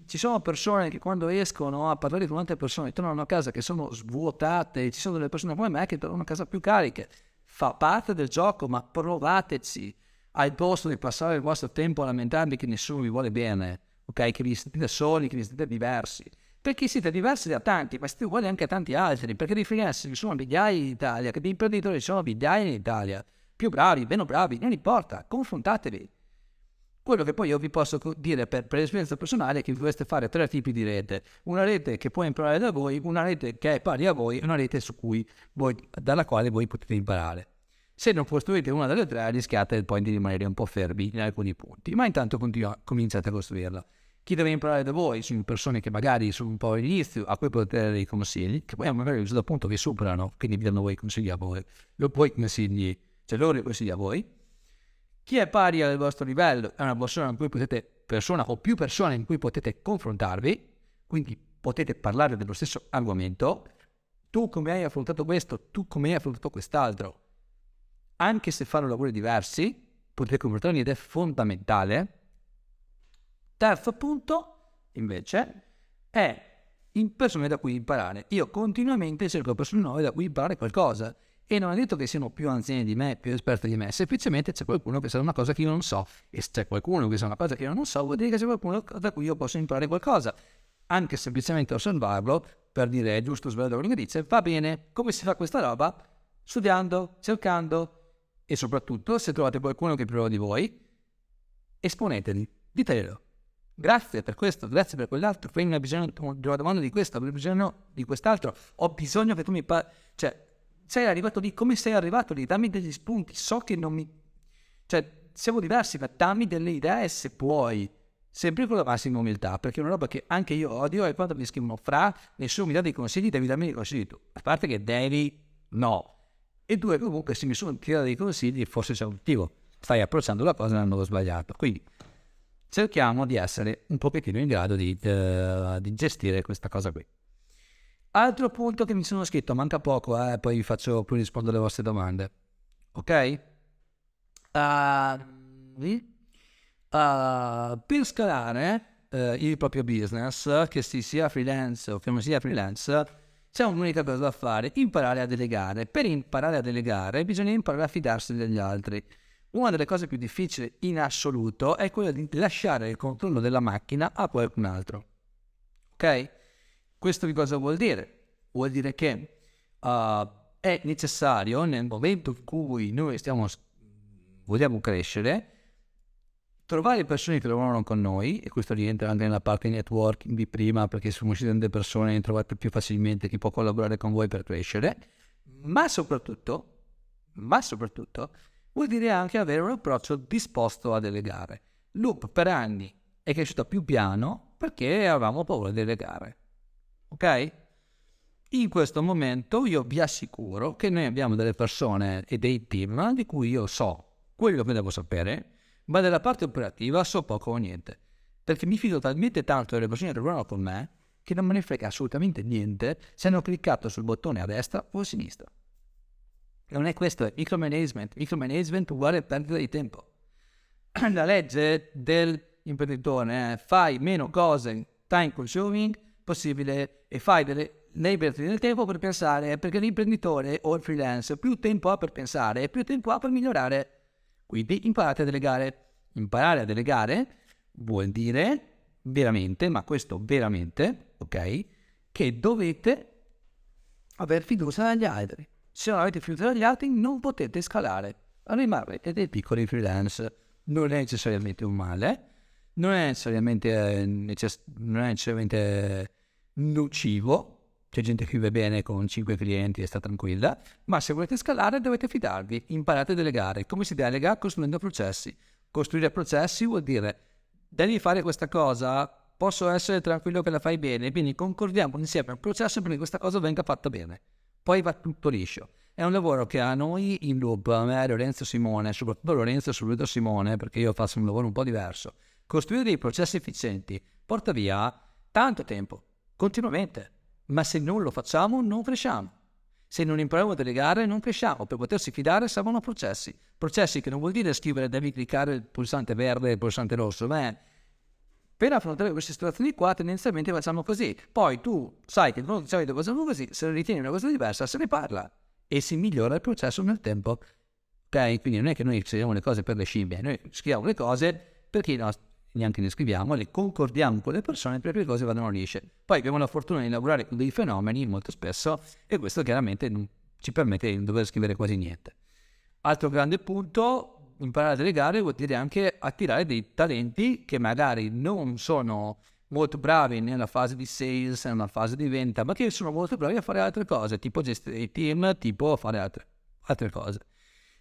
Ci sono persone che quando escono a parlare con altre persone tornano a casa che sono svuotate, ci sono delle persone come me che tornano a casa più cariche, fa parte del gioco, ma provateci, al posto di passare il vostro tempo a lamentarvi che nessuno vi vuole bene, ok? Che vi sentite soli, che vi sentite diversi. Perché siete diversi da tanti, ma siete uguali anche a tanti altri, perché di freelance ci sono migliaia in Italia, che di imprenditori ci sono migliaia in Italia, più bravi, meno bravi, non importa, confrontatevi. Quello che poi io vi posso dire per, per esperienza personale è che dovreste fare tre tipi di rete. Una rete che può imparare da voi, una rete che è pari a voi, e una rete su cui voi, dalla quale voi potete imparare. Se non costruite una delle tre rischiate poi di rimanere un po' fermi in alcuni punti, ma intanto continu- cominciate a costruirla. Chi deve imparare da voi sono persone che magari sono un po' all'inizio, a cui potete dare dei consigli, che poi magari a un certo punto vi superano, quindi vi danno voi consigli a voi, lo puoi consigli, cioè loro li consigli a voi. Chi è pari al vostro livello è una persona in cui potete, persona o più persone in cui potete confrontarvi, quindi potete parlare dello stesso argomento. Tu come hai affrontato questo, tu come hai affrontato quest'altro. Anche se fanno lavori diversi, potete confrontarvi ed è fondamentale. Terzo punto, invece, è in persone da cui imparare. Io continuamente cerco persone nuove da cui imparare qualcosa e non è detto che siano più anziani di me, più esperti di me, semplicemente c'è qualcuno che sa una cosa che io non so e se c'è qualcuno che sa una cosa che io non so vuol dire che c'è qualcuno da cui io posso imparare qualcosa. Anche semplicemente osservarlo per dire è giusto o sbagliato quello che dice, va bene, come si fa questa roba? Studiando, cercando e soprattutto se trovate qualcuno che è più bravo di voi, esponeteli, ditelo. Grazie per questo, grazie per quell'altro, quindi ho bisogno di una domanda di questo, ho bisogno di quest'altro, ho bisogno che tu mi parli, cioè, sei arrivato lì, come sei arrivato lì, dammi degli spunti, so che non mi, cioè, siamo diversi, ma dammi delle idee se puoi, sempre con la massima umiltà, perché una roba che anche io odio è quando mi scrivono: Fra, nessuno mi dà dei consigli, devi darmi dei consigli tu. A parte che devi, no. E due, comunque, se mi sono tirato dei consigli, forse c'è un motivo. Stai approcciando la cosa nel modo sbagliato. Quindi cerchiamo di essere un pochettino in grado di, uh, di gestire questa cosa qui. Altro punto che mi sono scritto, manca poco, eh, poi vi faccio, poi rispondo alle vostre domande. Ok? Uh, sì? Uh, per scalare uh, il proprio business, che si sia freelance o che non sia freelance, c'è un'unica cosa da fare: imparare a delegare. Per imparare a delegare bisogna imparare a fidarsi degli altri. Una delle cose più difficili in assoluto è quella di lasciare il controllo della macchina a qualcun altro. Ok? Questo che cosa vuol dire? Vuol dire che uh, è necessario, nel momento in cui noi stiamo, vogliamo crescere, trovare persone che lavorano con noi, e questo rientra anche nella parte networking di prima, perché se conoscete delle persone ne trovate più facilmente chi può collaborare con voi per crescere, ma soprattutto, ma soprattutto vuol dire anche avere un approccio disposto a delegare. Loop per anni è cresciuto più piano perché avevamo paura di delegare, ok? In questo momento io vi assicuro che noi abbiamo delle persone e dei team di cui io so quello che devo sapere, ma della parte operativa so poco o niente, perché mi fido talmente tanto delle persone che lavorano con me che non me ne frega assolutamente niente se hanno cliccato sul bottone a destra o a sinistra. Non è questo, è micromanagement. Micromanagement uguale perdita di tempo. La legge dell'imprenditore è: fai meno cose time consuming possibile e fai delle libertà del tempo per pensare, perché l'imprenditore o il freelance più tempo ha per pensare e più tempo ha per migliorare. Quindi imparate a delegare. Imparare a delegare vuol dire veramente, ma questo veramente, ok, che dovete aver fiducia negli altri. Se non avete fiducia negli altri non potete scalare. Rimarrete dei piccoli freelance. Non è necessariamente un male, non è necessariamente, necess- non è necessariamente nocivo. C'è gente che vive bene con cinque clienti e sta tranquilla, ma se volete scalare dovete fidarvi, imparate a delegare. Come si delega? Costruendo processi. Costruire processi vuol dire: devi fare questa cosa, posso essere tranquillo che la fai bene, quindi concordiamo insieme un processo perché questa cosa venga fatta bene. Poi va tutto liscio. È un lavoro che a noi in Loop, a me, Lorenzo Simone, soprattutto Lorenzo Simone, perché io faccio un lavoro un po' diverso, costruire dei processi efficienti porta via tanto tempo, continuamente. Ma se non lo facciamo, non cresciamo. Se non impariamo a delegare, non cresciamo. Per potersi fidare servono processi. Processi che non vuol dire scrivere devi cliccare il pulsante verde e il pulsante rosso. Beh, per affrontare queste situazioni qua, tendenzialmente facciamo così. Poi tu sai che non sai cosa facciamo così, se ritieni una cosa diversa, se ne parla. E si migliora il processo nel tempo. Ok? Quindi non è che noi scriviamo le cose per le scimmie. Noi scriviamo le cose perché i nostri... neanche ne scriviamo, le concordiamo con le persone perché le cose vadano lisce. Poi abbiamo la fortuna di lavorare con dei fenomeni molto spesso e questo chiaramente non ci permette di non dover scrivere quasi niente. Altro grande punto: imparare a delegare vuol dire anche attirare dei talenti che magari non sono molto bravi nella fase di sales, nella fase di venta, ma che sono molto bravi a fare altre cose, tipo gestire i team, tipo fare altre, altre cose.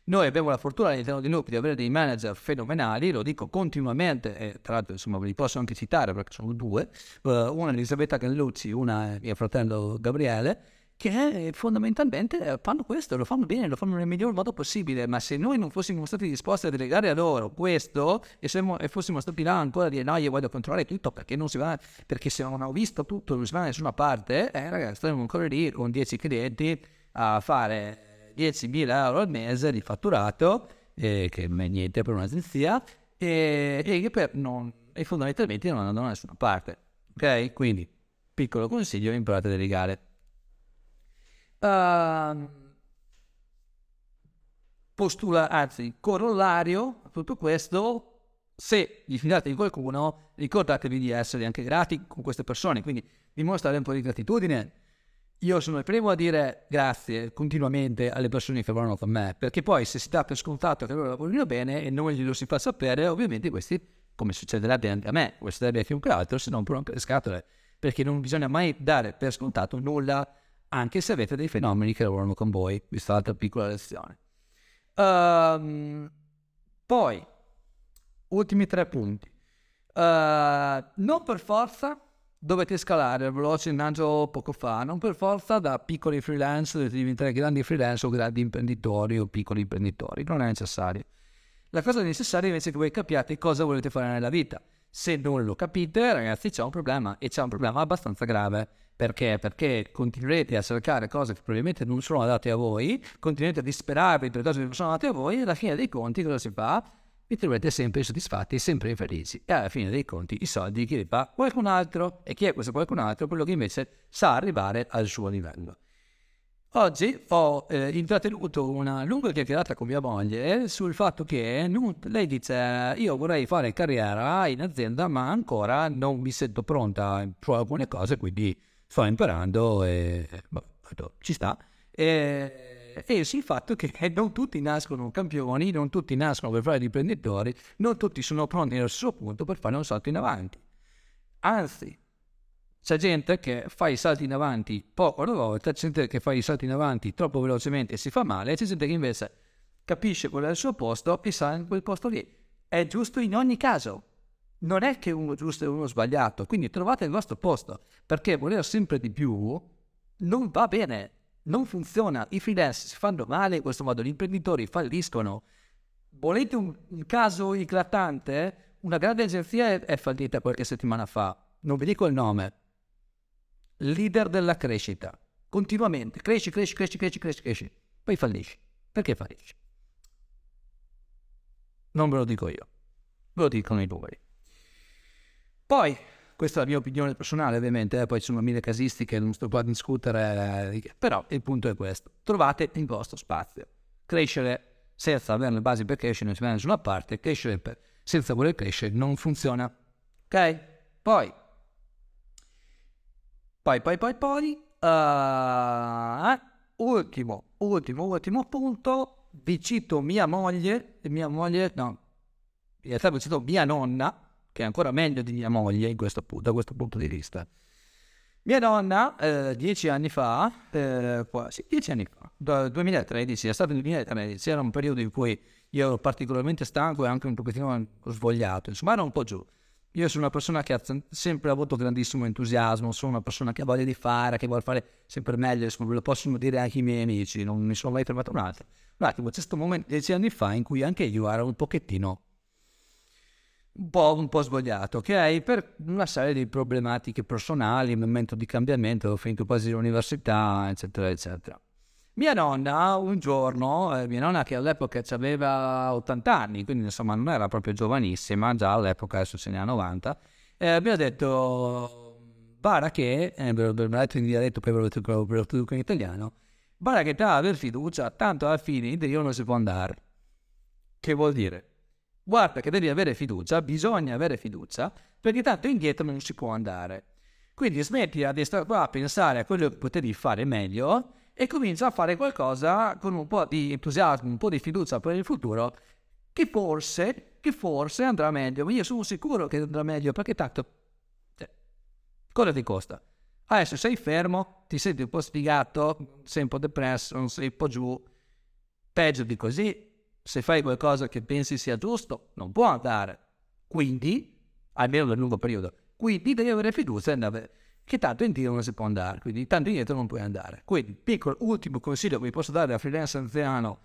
Noi abbiamo la fortuna all'interno di Loop di avere dei manager fenomenali, lo dico continuamente, e tra l'altro insomma ve li posso anche citare perché sono due, una è Elisabetta Gallucci, una è mio fratello Gabriele, che fondamentalmente fanno questo, lo fanno bene, lo fanno nel miglior modo possibile, ma se noi non fossimo stati disposti a delegare a loro questo e, siamo, e fossimo stati là ancora a dire no, io voglio controllare tutto perché non si va, perché se non ho visto tutto non si va da nessuna parte, eh ragazzi, staremo ancora lì con dieci clienti a fare diecimila euro al mese di fatturato, eh, che non è niente per un'agenzia, e, e che per non, e fondamentalmente non andano da nessuna parte. Ok? Quindi, piccolo consiglio: imparate a delegare. Uh, postula, anzi, corollario a tutto questo: se vi fidate di qualcuno, ricordatevi di essere anche grati con queste persone, quindi dimostrate un po' di gratitudine. Io sono il primo a dire grazie continuamente alle persone che lavorano con me, perché poi se si dà per scontato che loro lavorino bene e non glielo si fa sapere, ovviamente questi, come succederebbe anche a me, come succederebbe a chiunque altro, se non rompe le scatole, perché non bisogna mai dare per scontato nulla, anche se avete dei fenomeni che lavorano con voi. Questa è un'altra piccola lezione. Um, poi, ultimi tre punti. Uh, non per forza dovete scalare, ve lo accennavo poco fa, non per forza da piccoli freelance dovete diventare grandi freelance o grandi imprenditori o piccoli imprenditori, non è necessario. La cosa necessaria invece è che voi capiate cosa volete fare nella vita. Se non lo capite, ragazzi, c'è un problema, e c'è un problema abbastanza grave. Perché? Perché continuerete a cercare cose che probabilmente non sono adatte a voi, continuerete a disperarvi per cose che non sono adatte a voi, e alla fine dei conti cosa si fa? Vi troverete sempre insoddisfatti, sempre infelici, e alla fine dei conti i soldi chi li fa? Qualcun altro. E chi è questo qualcun altro? Quello che invece sa arrivare al suo livello. Oggi ho eh, intrattenuto una lunga chiacchierata con mia moglie sul fatto che non, lei dice io vorrei fare carriera in azienda ma ancora non mi sento pronta su alcune cose, quindi sto imparando e boh, ci sta. E, e sì, il fatto che non tutti nascono campioni, non tutti nascono per fare gli imprenditori, non tutti sono pronti nello stesso punto per fare un salto in avanti. Anzi, c'è gente che fa i salti in avanti poco alla volta, c'è gente che fa i salti in avanti troppo velocemente e si fa male, c'è gente che invece capisce qual è il suo posto e sa in quel posto lì. È giusto in ogni caso. Non è che uno giusto e uno sbagliato, quindi trovate il vostro posto, perché voler sempre di più non va bene, non funziona. I freelance si fanno male in questo modo, gli imprenditori falliscono. Volete un, un caso eclatante? Una grande agenzia è, è fallita qualche settimana fa, non vi dico il nome, leader della crescita, continuamente cresci, cresci, cresci, cresci, cresci, cresci, poi fallisci. Perché fallisci? Non ve lo dico io, ve lo dicono i numeri. Poi, questa è la mia opinione personale ovviamente, eh, poi ci sono mille casistiche, non sto qua a discutere, eh, però il punto è questo, trovate il vostro spazio. Crescere senza avere le basi per crescere non si va da nessuna parte, crescere per, senza voler crescere non funziona, ok? Poi, poi, poi, poi, poi, uh, ultimo, ultimo, ultimo punto, vi cito mia moglie, mia moglie, no, in realtà vi cito mia nonna, che è ancora meglio di mia moglie in questo, da questo punto di vista. Mia nonna, eh, dieci anni fa, eh, quasi dieci anni fa, duemilatredici, è stato il duemilatredici, era un periodo in cui io ero particolarmente stanco e anche un pochettino svogliato, insomma era un po' giù. Io sono una persona che ha sempre avuto grandissimo entusiasmo, sono una persona che ha voglia di fare, che vuole fare sempre meglio, insomma, ve lo possono dire anche i miei amici, non mi sono mai fermato un attimo. Un attimo, c'è questo momento dieci anni fa in cui anche io ero un pochettino Un po', un po' svogliato, ok? Per una serie di problematiche personali, un momento di cambiamento, ho finito quasi l'università, eccetera, eccetera. Mia nonna un giorno, eh, mia nonna che all'epoca aveva ottanta anni, quindi insomma non era proprio giovanissima, già all'epoca, adesso ce ne ha novanta, eh, mi ha detto, bara che, eh, me l'ha detto in dialetto, poi ve lo traduco in italiano, bara che tra aver fiducia, tanto alla fine di io non si può andare. Che vuol dire? Guarda che devi avere fiducia, bisogna avere fiducia, perché tanto indietro non si può andare. Quindi smettila di stare qua a pensare a quello che potevi fare meglio e comincia a fare qualcosa con un po' di entusiasmo, un po' di fiducia per il futuro, che forse, che forse andrà meglio. Ma io sono sicuro che andrà meglio, perché tanto, eh, cosa ti costa? Adesso sei fermo, ti senti un po' sfigato, sei un po' depresso, sei un po' giù, peggio di così. Se fai qualcosa che pensi sia giusto, non può andare. Quindi, almeno nel lungo periodo, quindi devi avere fiducia andare, che tanto indietro non si può andare, quindi tanto indietro non puoi andare. Quindi, piccolo ultimo consiglio che vi posso dare da freelance anziano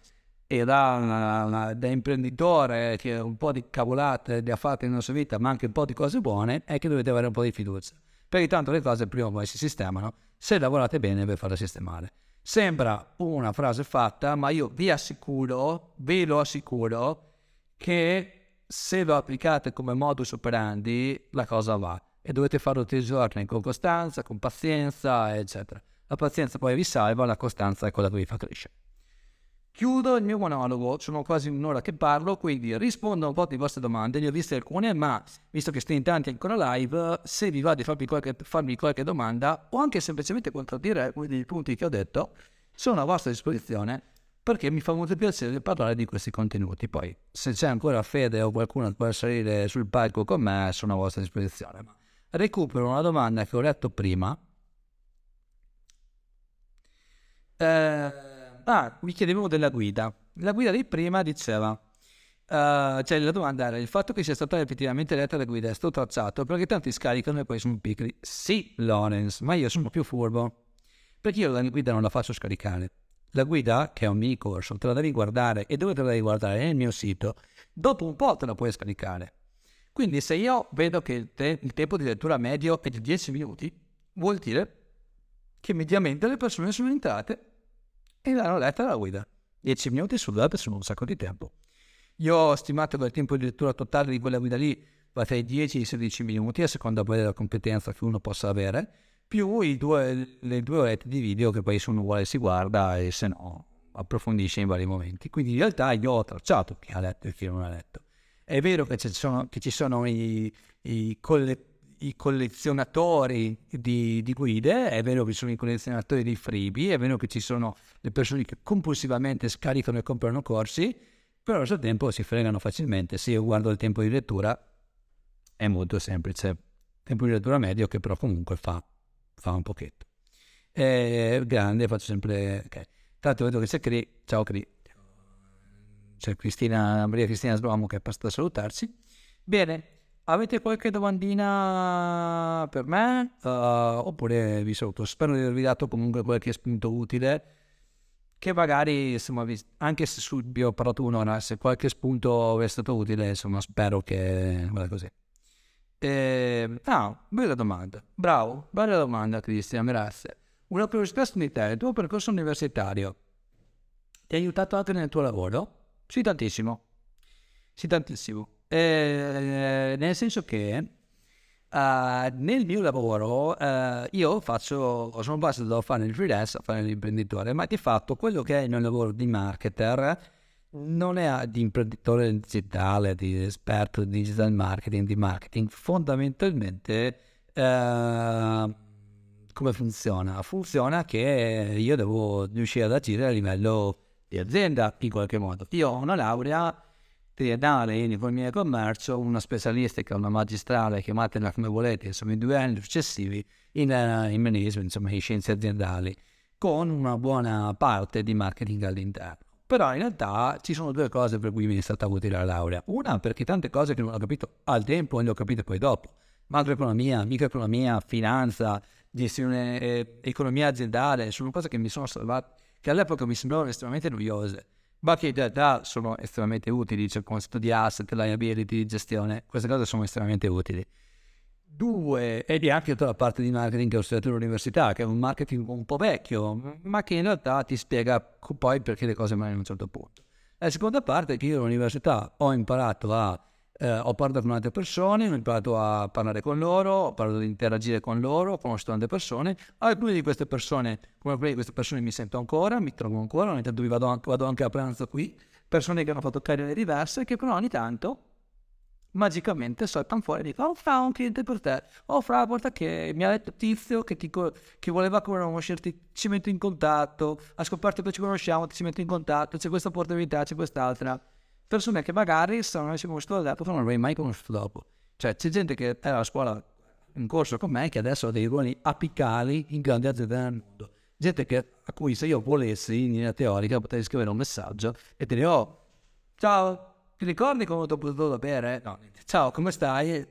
e da, una, una, da imprenditore che un po' di cavolate le ha fatte nella sua vita, ma anche un po' di cose buone, è che dovete avere un po' di fiducia. Perché tanto le cose prima o poi si sistemano, se lavorate bene per farle sistemare. Sembra una frase fatta, ma io vi assicuro, ve lo assicuro, che se lo applicate come modus operandi, la cosa va. E dovete farlo tutti i giorni, con costanza, con pazienza, eccetera. La pazienza poi vi salva, la costanza è quella che vi fa crescere. Chiudo il mio monologo, sono quasi un'ora che parlo, quindi rispondo un po' di vostre domande, ne ho viste alcune, ma visto che siete in tanti ancora live, se vi va di farmi qualche, farmi qualche domanda o anche semplicemente contraddire alcuni dei punti che ho detto, sono a vostra disposizione, perché mi fa molto piacere parlare di questi contenuti. Poi se c'è ancora fede o qualcuno che può salire sul palco con me, sono a vostra disposizione. Ma recupero una domanda che ho letto prima. Eh... Ah, mi chiedevo della guida. La guida di prima diceva Uh, cioè la domanda era il fatto che sia stata effettivamente letta da guida è stato tracciato perché tanti scaricano e poi sono pigri. Sì, Lorenz, ma io sono più furbo, perché io la guida non la faccio scaricare. La guida, che è un mini corso, te la devi guardare. E dove te la devi guardare? Nel mio sito. Dopo un po' te la puoi scaricare. Quindi se io vedo che il, te- il tempo di lettura medio è di dieci minuti, vuol dire che mediamente le persone sono entrate e l'hanno letta la guida. dieci minuti sull'app sono un sacco di tempo. Io ho stimato che il tempo di lettura totale di quella guida lì va tra i dieci e i sedici minuti, a seconda poi della competenza che uno possa avere, più i due, le due orette di video che poi se uno vuole si guarda e se no approfondisce in vari momenti. Quindi in realtà io ho tracciato chi ha letto e chi non ha letto. È vero che ci sono, che ci sono i, i, colle, i collezionatori di, di guide, è vero che ci sono i collezionatori di freebie, è vero che ci sono le persone che compulsivamente scaricano e comprano corsi, però allo stesso tempo si fregano facilmente. Se io guardo il tempo di lettura è molto semplice, tempo di lettura medio che però comunque fa, fa un pochetto. È grande, faccio sempre... Okay. Tanto vedo che c'è Cri, ciao Cri, c'è Cristina, Maria Cristina Sbromo che è passata a salutarci. Bene, avete qualche domandina per me? Uh, oppure vi saluto, spero di avervi dato comunque qualche spunto utile, che magari insomma, anche se subito ho parlato un'ora, se qualche spunto è stato utile, insomma spero che vada così. Eh, ah, bella domanda, bravo, bella domanda Cristina, grazie. Una curiosità su di te, il tuo percorso universitario ti ha aiutato anche nel tuo lavoro? Sì, tantissimo, sì, tantissimo, eh, nel senso che uh, nel mio lavoro uh, io faccio, sono passato da fare il freelance a fare l'imprenditore, ma di fatto quello che è il mio lavoro di marketer non è di imprenditore digitale, di esperto di digital marketing, di marketing. Fondamentalmente eh, come funziona? Funziona che io devo riuscire ad agire a livello di azienda in qualche modo. Io ho una laurea triennale in economia e commercio, una specialistica, una magistrale, chiamatela come volete, insomma i due anni successivi in, in management, insomma in scienze aziendali, con una buona parte di marketing all'interno. Però in realtà ci sono due cose per cui mi è stata utile la laurea. Una, perché tante cose che non ho capito al tempo e le ho capite poi dopo. Macroeconomia, microeconomia, finanza, gestione, eh, economia aziendale, sono cose che mi sono salvate, che all'epoca mi sembravano estremamente noiose, ma che in realtà sono estremamente utili, cioè il concetto di asset, liability, di gestione, queste cose sono estremamente utili. Due, ed è anche tutta la parte di marketing che ho studiato all'università, che è un marketing un po' vecchio, ma che in realtà ti spiega poi perché le cose vanno a un certo punto. La seconda parte è che io all'università ho imparato a, eh, ho parlato con altre persone, ho imparato a parlare con loro, ho imparato ad interagire con loro, ho conosciuto tante persone, alcune di queste persone, come alcune di queste persone mi sento ancora, mi trovo ancora, ogni tanto vado anche, vado anche a pranzo qui, persone che hanno fatto carriere diverse, che però ogni tanto magicamente saltano fuori e dicono: oh fra, un cliente per te, oh fra, guarda che mi ha detto tizio che, ti co- che voleva conoscerti, ci metto in contatto, ha scoperto che ci conosciamo, ti ci metto in contatto, c'è questa opportunità, c'è quest'altra. Persone che magari sono non ci conosciuto dopo, non avrei mai conosciuto dopo. Cioè c'è gente che era a scuola in corso con me che adesso ha dei ruoli apicali in grandi aziende del mondo, gente che, a cui se io volessi in linea teorica potrei scrivere un messaggio e dire: oh ciao, ti ricordi come ti ho potuto bere? No, niente. Ciao, come stai?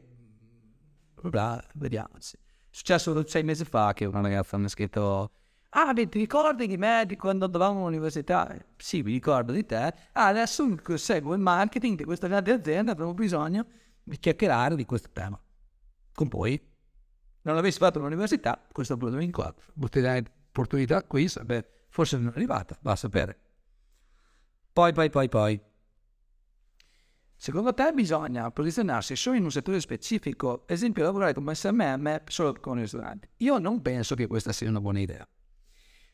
Bla, vediamoci. È successo sei mesi fa che una ragazza mi ha scritto: ah, ti ricordi di me di quando andavamo all'università? Sì, mi ricordo di te. Ah, adesso seguo il marketing di questa grande azienda, avremo bisogno di chiacchierare di questo tema. Con poi, non l'avessi fatto all'università, questa opportunità qui, sapere, forse non è arrivata, va a sapere. Poi, poi, poi, poi. Secondo te bisogna posizionarsi solo in un settore specifico, ad esempio lavorare come S M M solo con i ristoranti? Io non penso che questa sia una buona idea,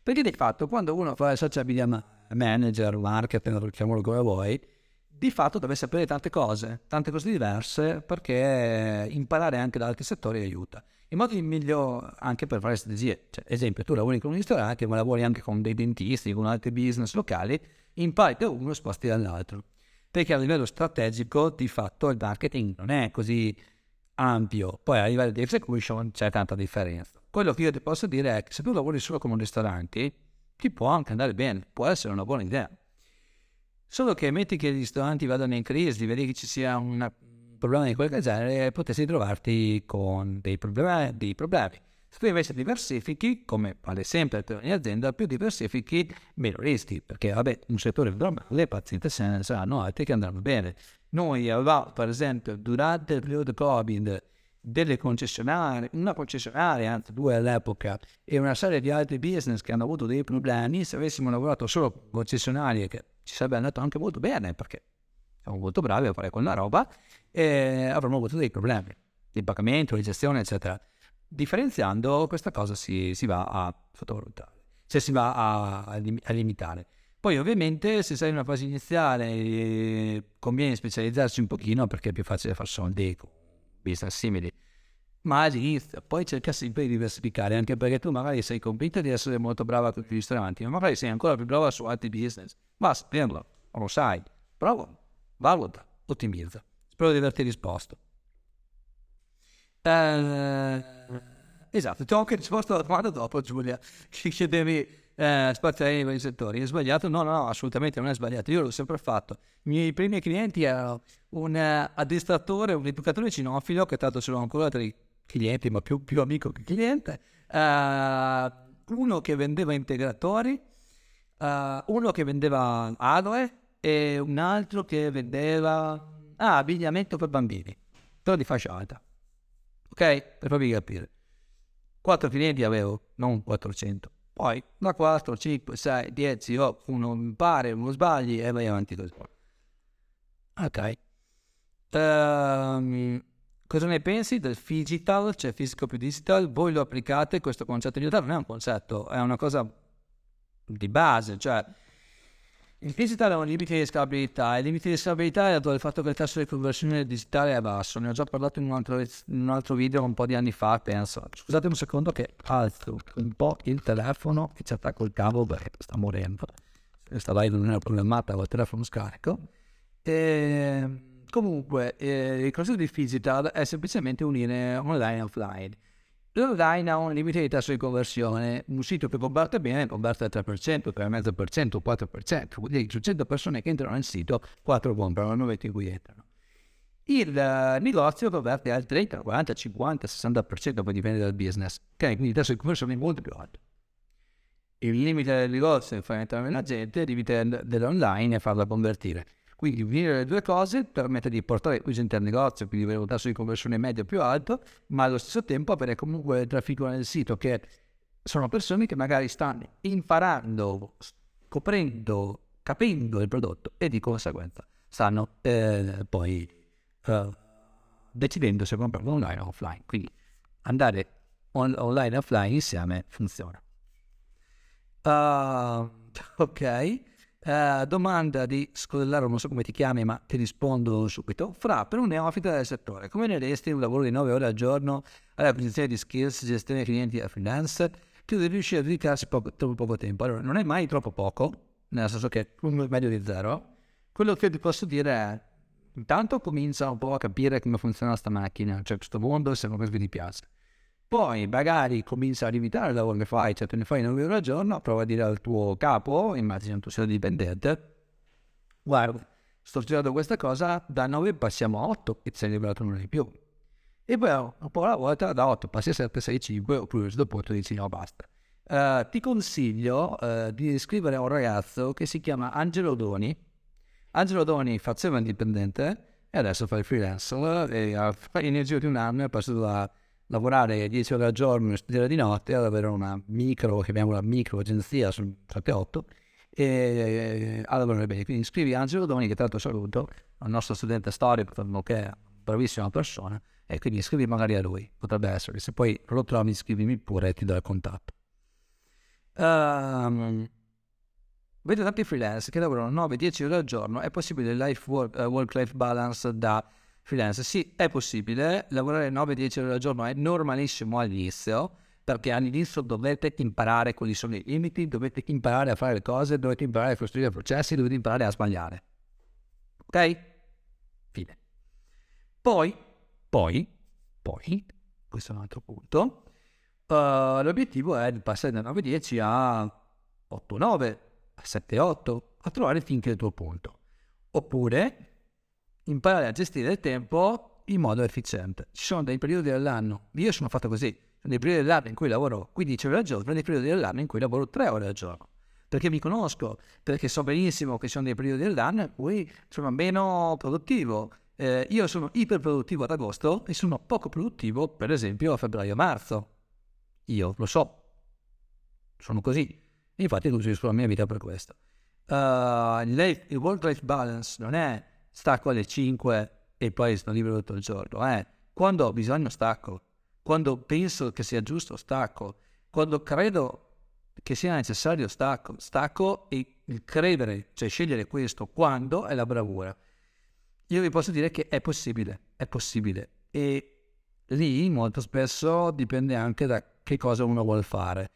perché di fatto quando uno fa il social media manager, marketer, chiamalo come vuoi, di fatto deve sapere tante cose, tante cose diverse, perché imparare anche da altri settori aiuta. In modo migliore anche per fare strategie, cioè, esempio tu lavori con un ristorante ma lavori anche con dei dentisti, con altri business locali, impari da uno e sposti dall'altro. Perché a livello strategico di fatto il marketing non è così ampio, poi a livello di execution c'è tanta differenza. Quello che io ti posso dire è che se tu lavori solo come un ristorante ti può anche andare bene, può essere una buona idea. Solo che metti che i ristoranti vadano in crisi, vedi che ci sia un problema di qualche genere, potresti trovarti con dei problemi, dei problemi. Se tu invece diversifichi, come vale sempre per ogni azienda, più diversifichi meno rischi, perché vabbè, un settore normale, pazienza, se ne saranno altri che andranno bene. Noi avevamo, per esempio, durante il periodo Covid, delle concessionarie, una concessionaria, anzi due all'epoca, e una serie di altri business che hanno avuto dei problemi. Se avessimo lavorato solo con concessionarie, che ci sarebbe andato anche molto bene, perché siamo molto bravi a fare quella roba, e avremmo avuto dei problemi di pagamento, di gestione, eccetera. Differenziando questa cosa si, si va a sottovalutare, cioè si va a, a, lim- a limitare. Poi ovviamente se sei in una fase iniziale eh, conviene specializzarsi un pochino, perché è più facile far soldi con business simili, ma all'inizio poi cerca sempre di diversificare, anche perché tu magari sei convinto di essere molto brava con i ristoranti, ma magari sei ancora più brava su altri business. Va a saperlo, lo sai, prova, valuta, ottimizza. Spero di averti risposto. Uh, esatto, ti ho anche risposto alla domanda dopo, Giulia, che chiedevi eh, spaziare in quei settori. È sbagliato? No, no, no, assolutamente non è sbagliato, io l'ho sempre fatto. I miei primi clienti erano un uh, addestratore, un educatore cinofilo, che tanto sono ancora tra i clienti, ma più, più amico che cliente, uh, uno che vendeva integratori, uh, uno che vendeva aloe e un altro che vendeva ah, abbigliamento per bambini, però di fascia alta. Ok, per farvi capire, quattro clienti avevo, non quattrocento. Poi da quattro, cinque, sei, dieci, oh, uno impara, uno sbagli e vai avanti così. Ok, um, cosa ne pensi del digital, cioè fisico più digital? Voi lo applicate questo concetto? Digital non è un concetto, è una cosa di base, cioè il digital ha un limite di scalabilità. Il limite di scalabilità è dato dal fatto che il tasso di conversione digitale è basso. Ne ho già parlato in un altro, in un altro video un po' di anni fa, penso. Scusate un secondo che alzo un po' il telefono e ci attacco il cavo perché sta morendo. Questa live non è una problemata con il telefono scarico. E comunque eh, il concetto di digital è semplicemente unire online e offline. L'online ha un limite di tasso di conversione, un sito che converte bene converte al tre per cento, tre virgola cinque per cento, quattro per cento, vuol dire che su cento persone che entrano nel sito, quattro comprano nel momento in cui entrano. Il uh, negozio converte al trenta, quaranta, cinquanta, sessanta per cento, poi dipende dal business, okay, quindi il tasso di conversione è molto più alto. Il limite del negozio è far entrare la gente, il limite dell'online è farla convertire. Quindi unire le due cose permette di portare più gente al negozio, quindi avere un tasso di conversione medio più alto, ma allo stesso tempo avere comunque il traffico nel sito, che sono persone che magari stanno imparando, scoprendo, capendo il prodotto e di conseguenza stanno eh, poi eh, decidendo se comprarlo online o offline. Quindi andare on- online e offline insieme funziona. Uh, ok. Uh, domanda di Scodellaro, non so come ti chiami, ma ti rispondo subito. Fra, per un neofita del settore, come ne resti un lavoro di nove ore al giorno all'acquisizione di skills, gestione dei clienti e freelance? Credo di riuscire a dedicarsi poco, troppo poco tempo. Allora, non è mai troppo poco, nel senso che un medio di zero. Quello che ti posso dire è, intanto comincia un po' a capire come funziona sta macchina, cioè questo mondo, se non vi piace. Poi magari comincia a limitare il lavoro che fai, cioè tu ne fai nove ore al giorno, prova a dire al tuo capo, immagino tu sia dipendente, guarda, sto girando questa cosa, da nove passiamo a otto e ti sei liberato un'ora di più. E poi un po' alla volta da otto passi a sette, sei, cinque, oppure dopo tu dici no, basta. Uh, ti consiglio uh, di iscrivere a un ragazzo che si chiama Angelo Doni. Angelo Doni faceva indipendente e adesso fa il freelancer e nel giro di un anno è passato da lavorare dieci ore al giorno e studiare di notte ad avere una micro, chiamiamo la micro agenzia su sette otto e a lavorare bene. Quindi scrivi Angelo Doni, che tanto saluto, è un nostro studente storico, che è una bravissima persona, e quindi scrivi magari a lui, potrebbe essere, se poi lo trovi scrivimi pure e ti do il contatto. Um, vedo tanti freelance che lavorano nove dieci ore al giorno. È possibile il life work, uh, work life balance da freelance? Sì, è possibile, lavorare nove dieci ore al giorno è normalissimo all'inizio, perché all'inizio dovete imparare quali sono i limiti, dovete imparare a fare le cose, dovete imparare a costruire processi, dovete imparare a sbagliare. Ok? Fine. Poi, poi, poi, questo è un altro punto, uh, l'obiettivo è di passare da nove dieci a otto nove, a sette otto, a trovare finché il tuo punto. oppure imparare a gestire il tempo in modo efficiente. Ci sono dei periodi dell'anno, io sono fatto così, ci sono dei periodi dell'anno in cui lavoro quindici ore al giorno e dei periodi dell'anno in cui lavoro tre ore al giorno, perché mi conosco, perché so benissimo che ci sono dei periodi dell'anno in cui sono meno produttivo. Eh, io sono iperproduttivo ad agosto e sono poco produttivo, per esempio, a febbraio-marzo. Io lo so, sono così. Infatti costruisco la mia vita per questo. Uh, il work-life balance non è stacco alle cinque e poi sono libero tutto il giorno. Eh. Quando ho bisogno stacco, quando penso che sia giusto stacco, quando credo che sia necessario stacco, stacco e il credere, cioè scegliere questo quando è la bravura. Io vi posso dire che è possibile, è possibile, e lì molto spesso dipende anche da che cosa uno vuole fare.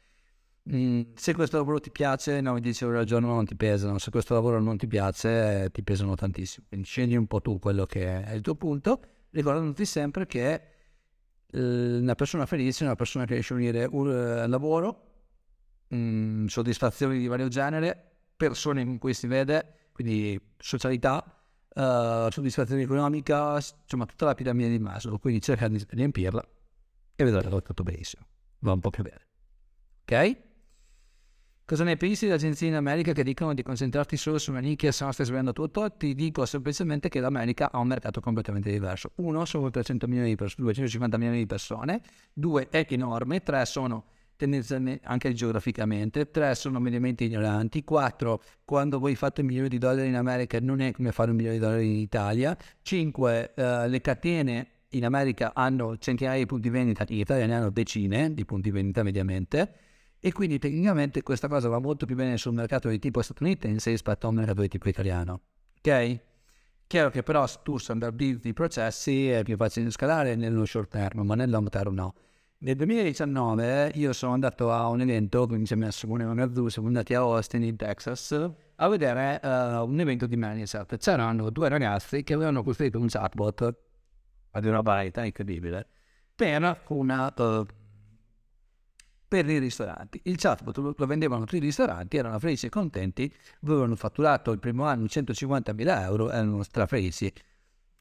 Mm, se questo lavoro ti piace, nove dieci ore al giorno non ti pesano, se questo lavoro non ti piace, eh, ti pesano tantissimo. Quindi scegli un po' tu quello che è il tuo punto, ricordandoti sempre che eh, una persona felice è una persona che riesce a unire un uh, lavoro, mm, soddisfazioni di vario genere, persone con cui si vede, quindi socialità, Uh, soddisfazione economica, insomma tutta la piramide di Maslow. Quindi cerca di riempirla e vedrai che tutto benissimo, va un po' più bene. Ok? Cosa ne pensi di agenzie in America che dicono di concentrarti solo su una nicchia, se no stai sbagliando tutto? Ti dico semplicemente che l'America ha un mercato completamente diverso. Uno, sono trecento milioni di persone, duecentocinquanta milioni di persone. Due, è enorme. Tre, sono tendenzialmente anche geograficamente, tre sono mediamente ignoranti, quattro, quando voi fate un milione di dollari in America non è come fare un milione di dollari in Italia, cinque, eh, le catene in America hanno centinaia di punti vendita, in Italia ne hanno decine di punti vendita mediamente, e quindi tecnicamente questa cosa va molto più bene sul mercato di tipo statunitense rispetto a un mercato di tipo italiano, ok? Chiaro che però se tu standardizzi i processi è più facile scalare nello short term, ma nel long term no. Nel duemiladiciannove io sono andato a un evento, quindi insieme a Simone Mandracchio siamo andati a Austin in Texas a vedere uh, un evento di ManyChat. C'erano due ragazzi che avevano costruito un chatbot ad una varietà incredibile per, una, uh, per i ristoranti. Il chatbot lo, lo vendevano tutti i ristoranti, erano felici e contenti, avevano fatturato il primo anno centocinquantamila euro, erano strafelici.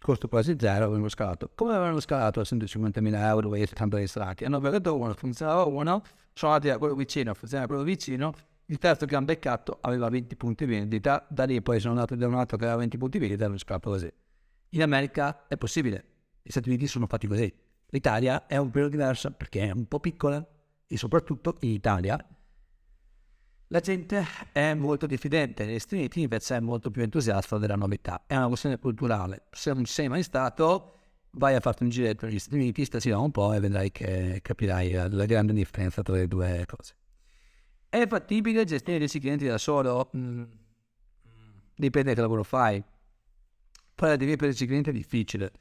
Costo quasi zero, avevano scalato. Come avevano scalato a centocinquantamila euro e tanto registrati? Hanno beccato uno, funzionava uno, sono andati a quello vicino, funzionava quello vicino, il terzo che hanno beccato aveva venti punti vendita, da lì poi sono andato da un altro che aveva venti punti vendita e hanno scalato così. In America è possibile, gli Stati Uniti sono fatti così. L'Italia è un po' diversa perché è un po' piccola e soprattutto in Italia la gente è molto diffidente, negli Stati Uniti invece è molto più entusiasta della novità. È una questione culturale. Se non ci sei mai stato, vai a farti un giretto negli Stati Uniti, stasera un po' e vedrai che capirai la grande differenza tra le due cose. È fattibile gestire dieci clienti da solo? Mm. Dipende che lavoro fai. Fare di per dieci clienti è difficile.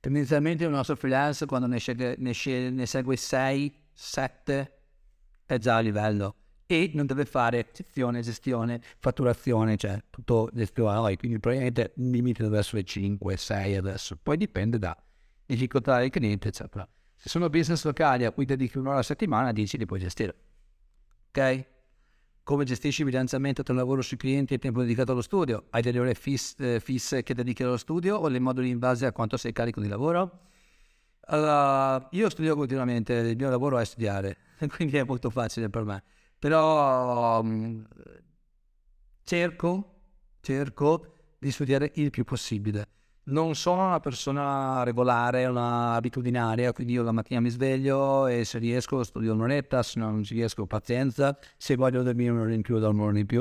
Tendenzialmente un nostro freelance quando ne, sceglie, ne, sceglie, ne segue sei sette è già a livello. E non deve fare gestione, gestione, fatturazione, cioè tutto gestione, quindi probabilmente il limite deve essere cinque sei adesso, poi dipende da difficoltà del cliente eccetera. Se sono business locali a cui dedichi un'ora alla settimana, dici li puoi gestire, ok? Come gestisci il bilanciamento tra lavoro sui clienti e il tempo dedicato allo studio? Hai delle ore fis- fisse che dedichi allo studio o le moduli in base a quanto sei carico di lavoro? Allora, io studio continuamente, il mio lavoro è studiare, quindi è molto facile per me. Però um, cerco, cerco di studiare il più possibile. Non sono una persona regolare, una abitudinaria, quindi io la mattina mi sveglio e se riesco studio un'oretta, se no non ci riesco pazienza, se voglio dormire un'ora in più dormo un'ora in più,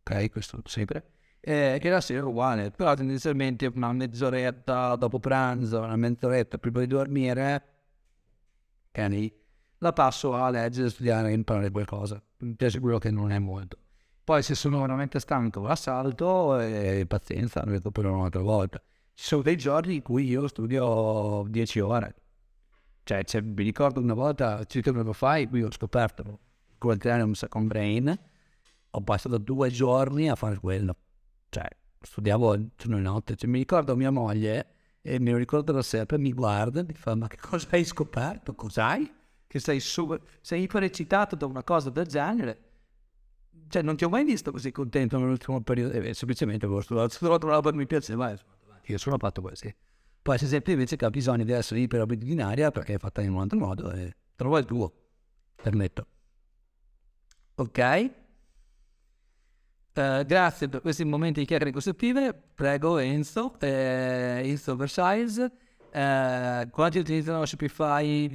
ok, questo sempre. E che la sera è uguale, però tendenzialmente una mezz'oretta dopo pranzo, una mezz'oretta prima di dormire, ok, la passo a leggere, studiare e imparare qualcosa. Mi piace quello che non è molto. Poi se sono veramente stanco, assalto e pazienza, lo vedo per un'altra volta. Ci sono dei giorni in cui io studio dieci ore. Cioè, cioè mi ricordo una volta, circa un anno fa, in cui ho scoperto con un second brain, ho passato due giorni a fare quello. Cioè, studiavo giorno e notte. Cioè, mi ricordo mia moglie, e me lo ricordo da sempre, mi guarda e mi fa, ma che cosa hai scoperto? Cos'hai? Che sei super, sei iper eccitato da una cosa del genere. cioè non ti ho mai visto così contento nell'ultimo periodo, eh, semplicemente avevo studiato una roba che mi piaceva e sono andato sono fatto così. Poi c'è sempre invece che ha bisogno di essere iperabitudinaria perché è fatta in un altro modo e trova il tuo, permetto. Ok? Uh, grazie per questi momenti di chiacchiere costruttive. Prego Enzo, eh, Enzo Versailles. Eh, quanti utilizzano Shopify?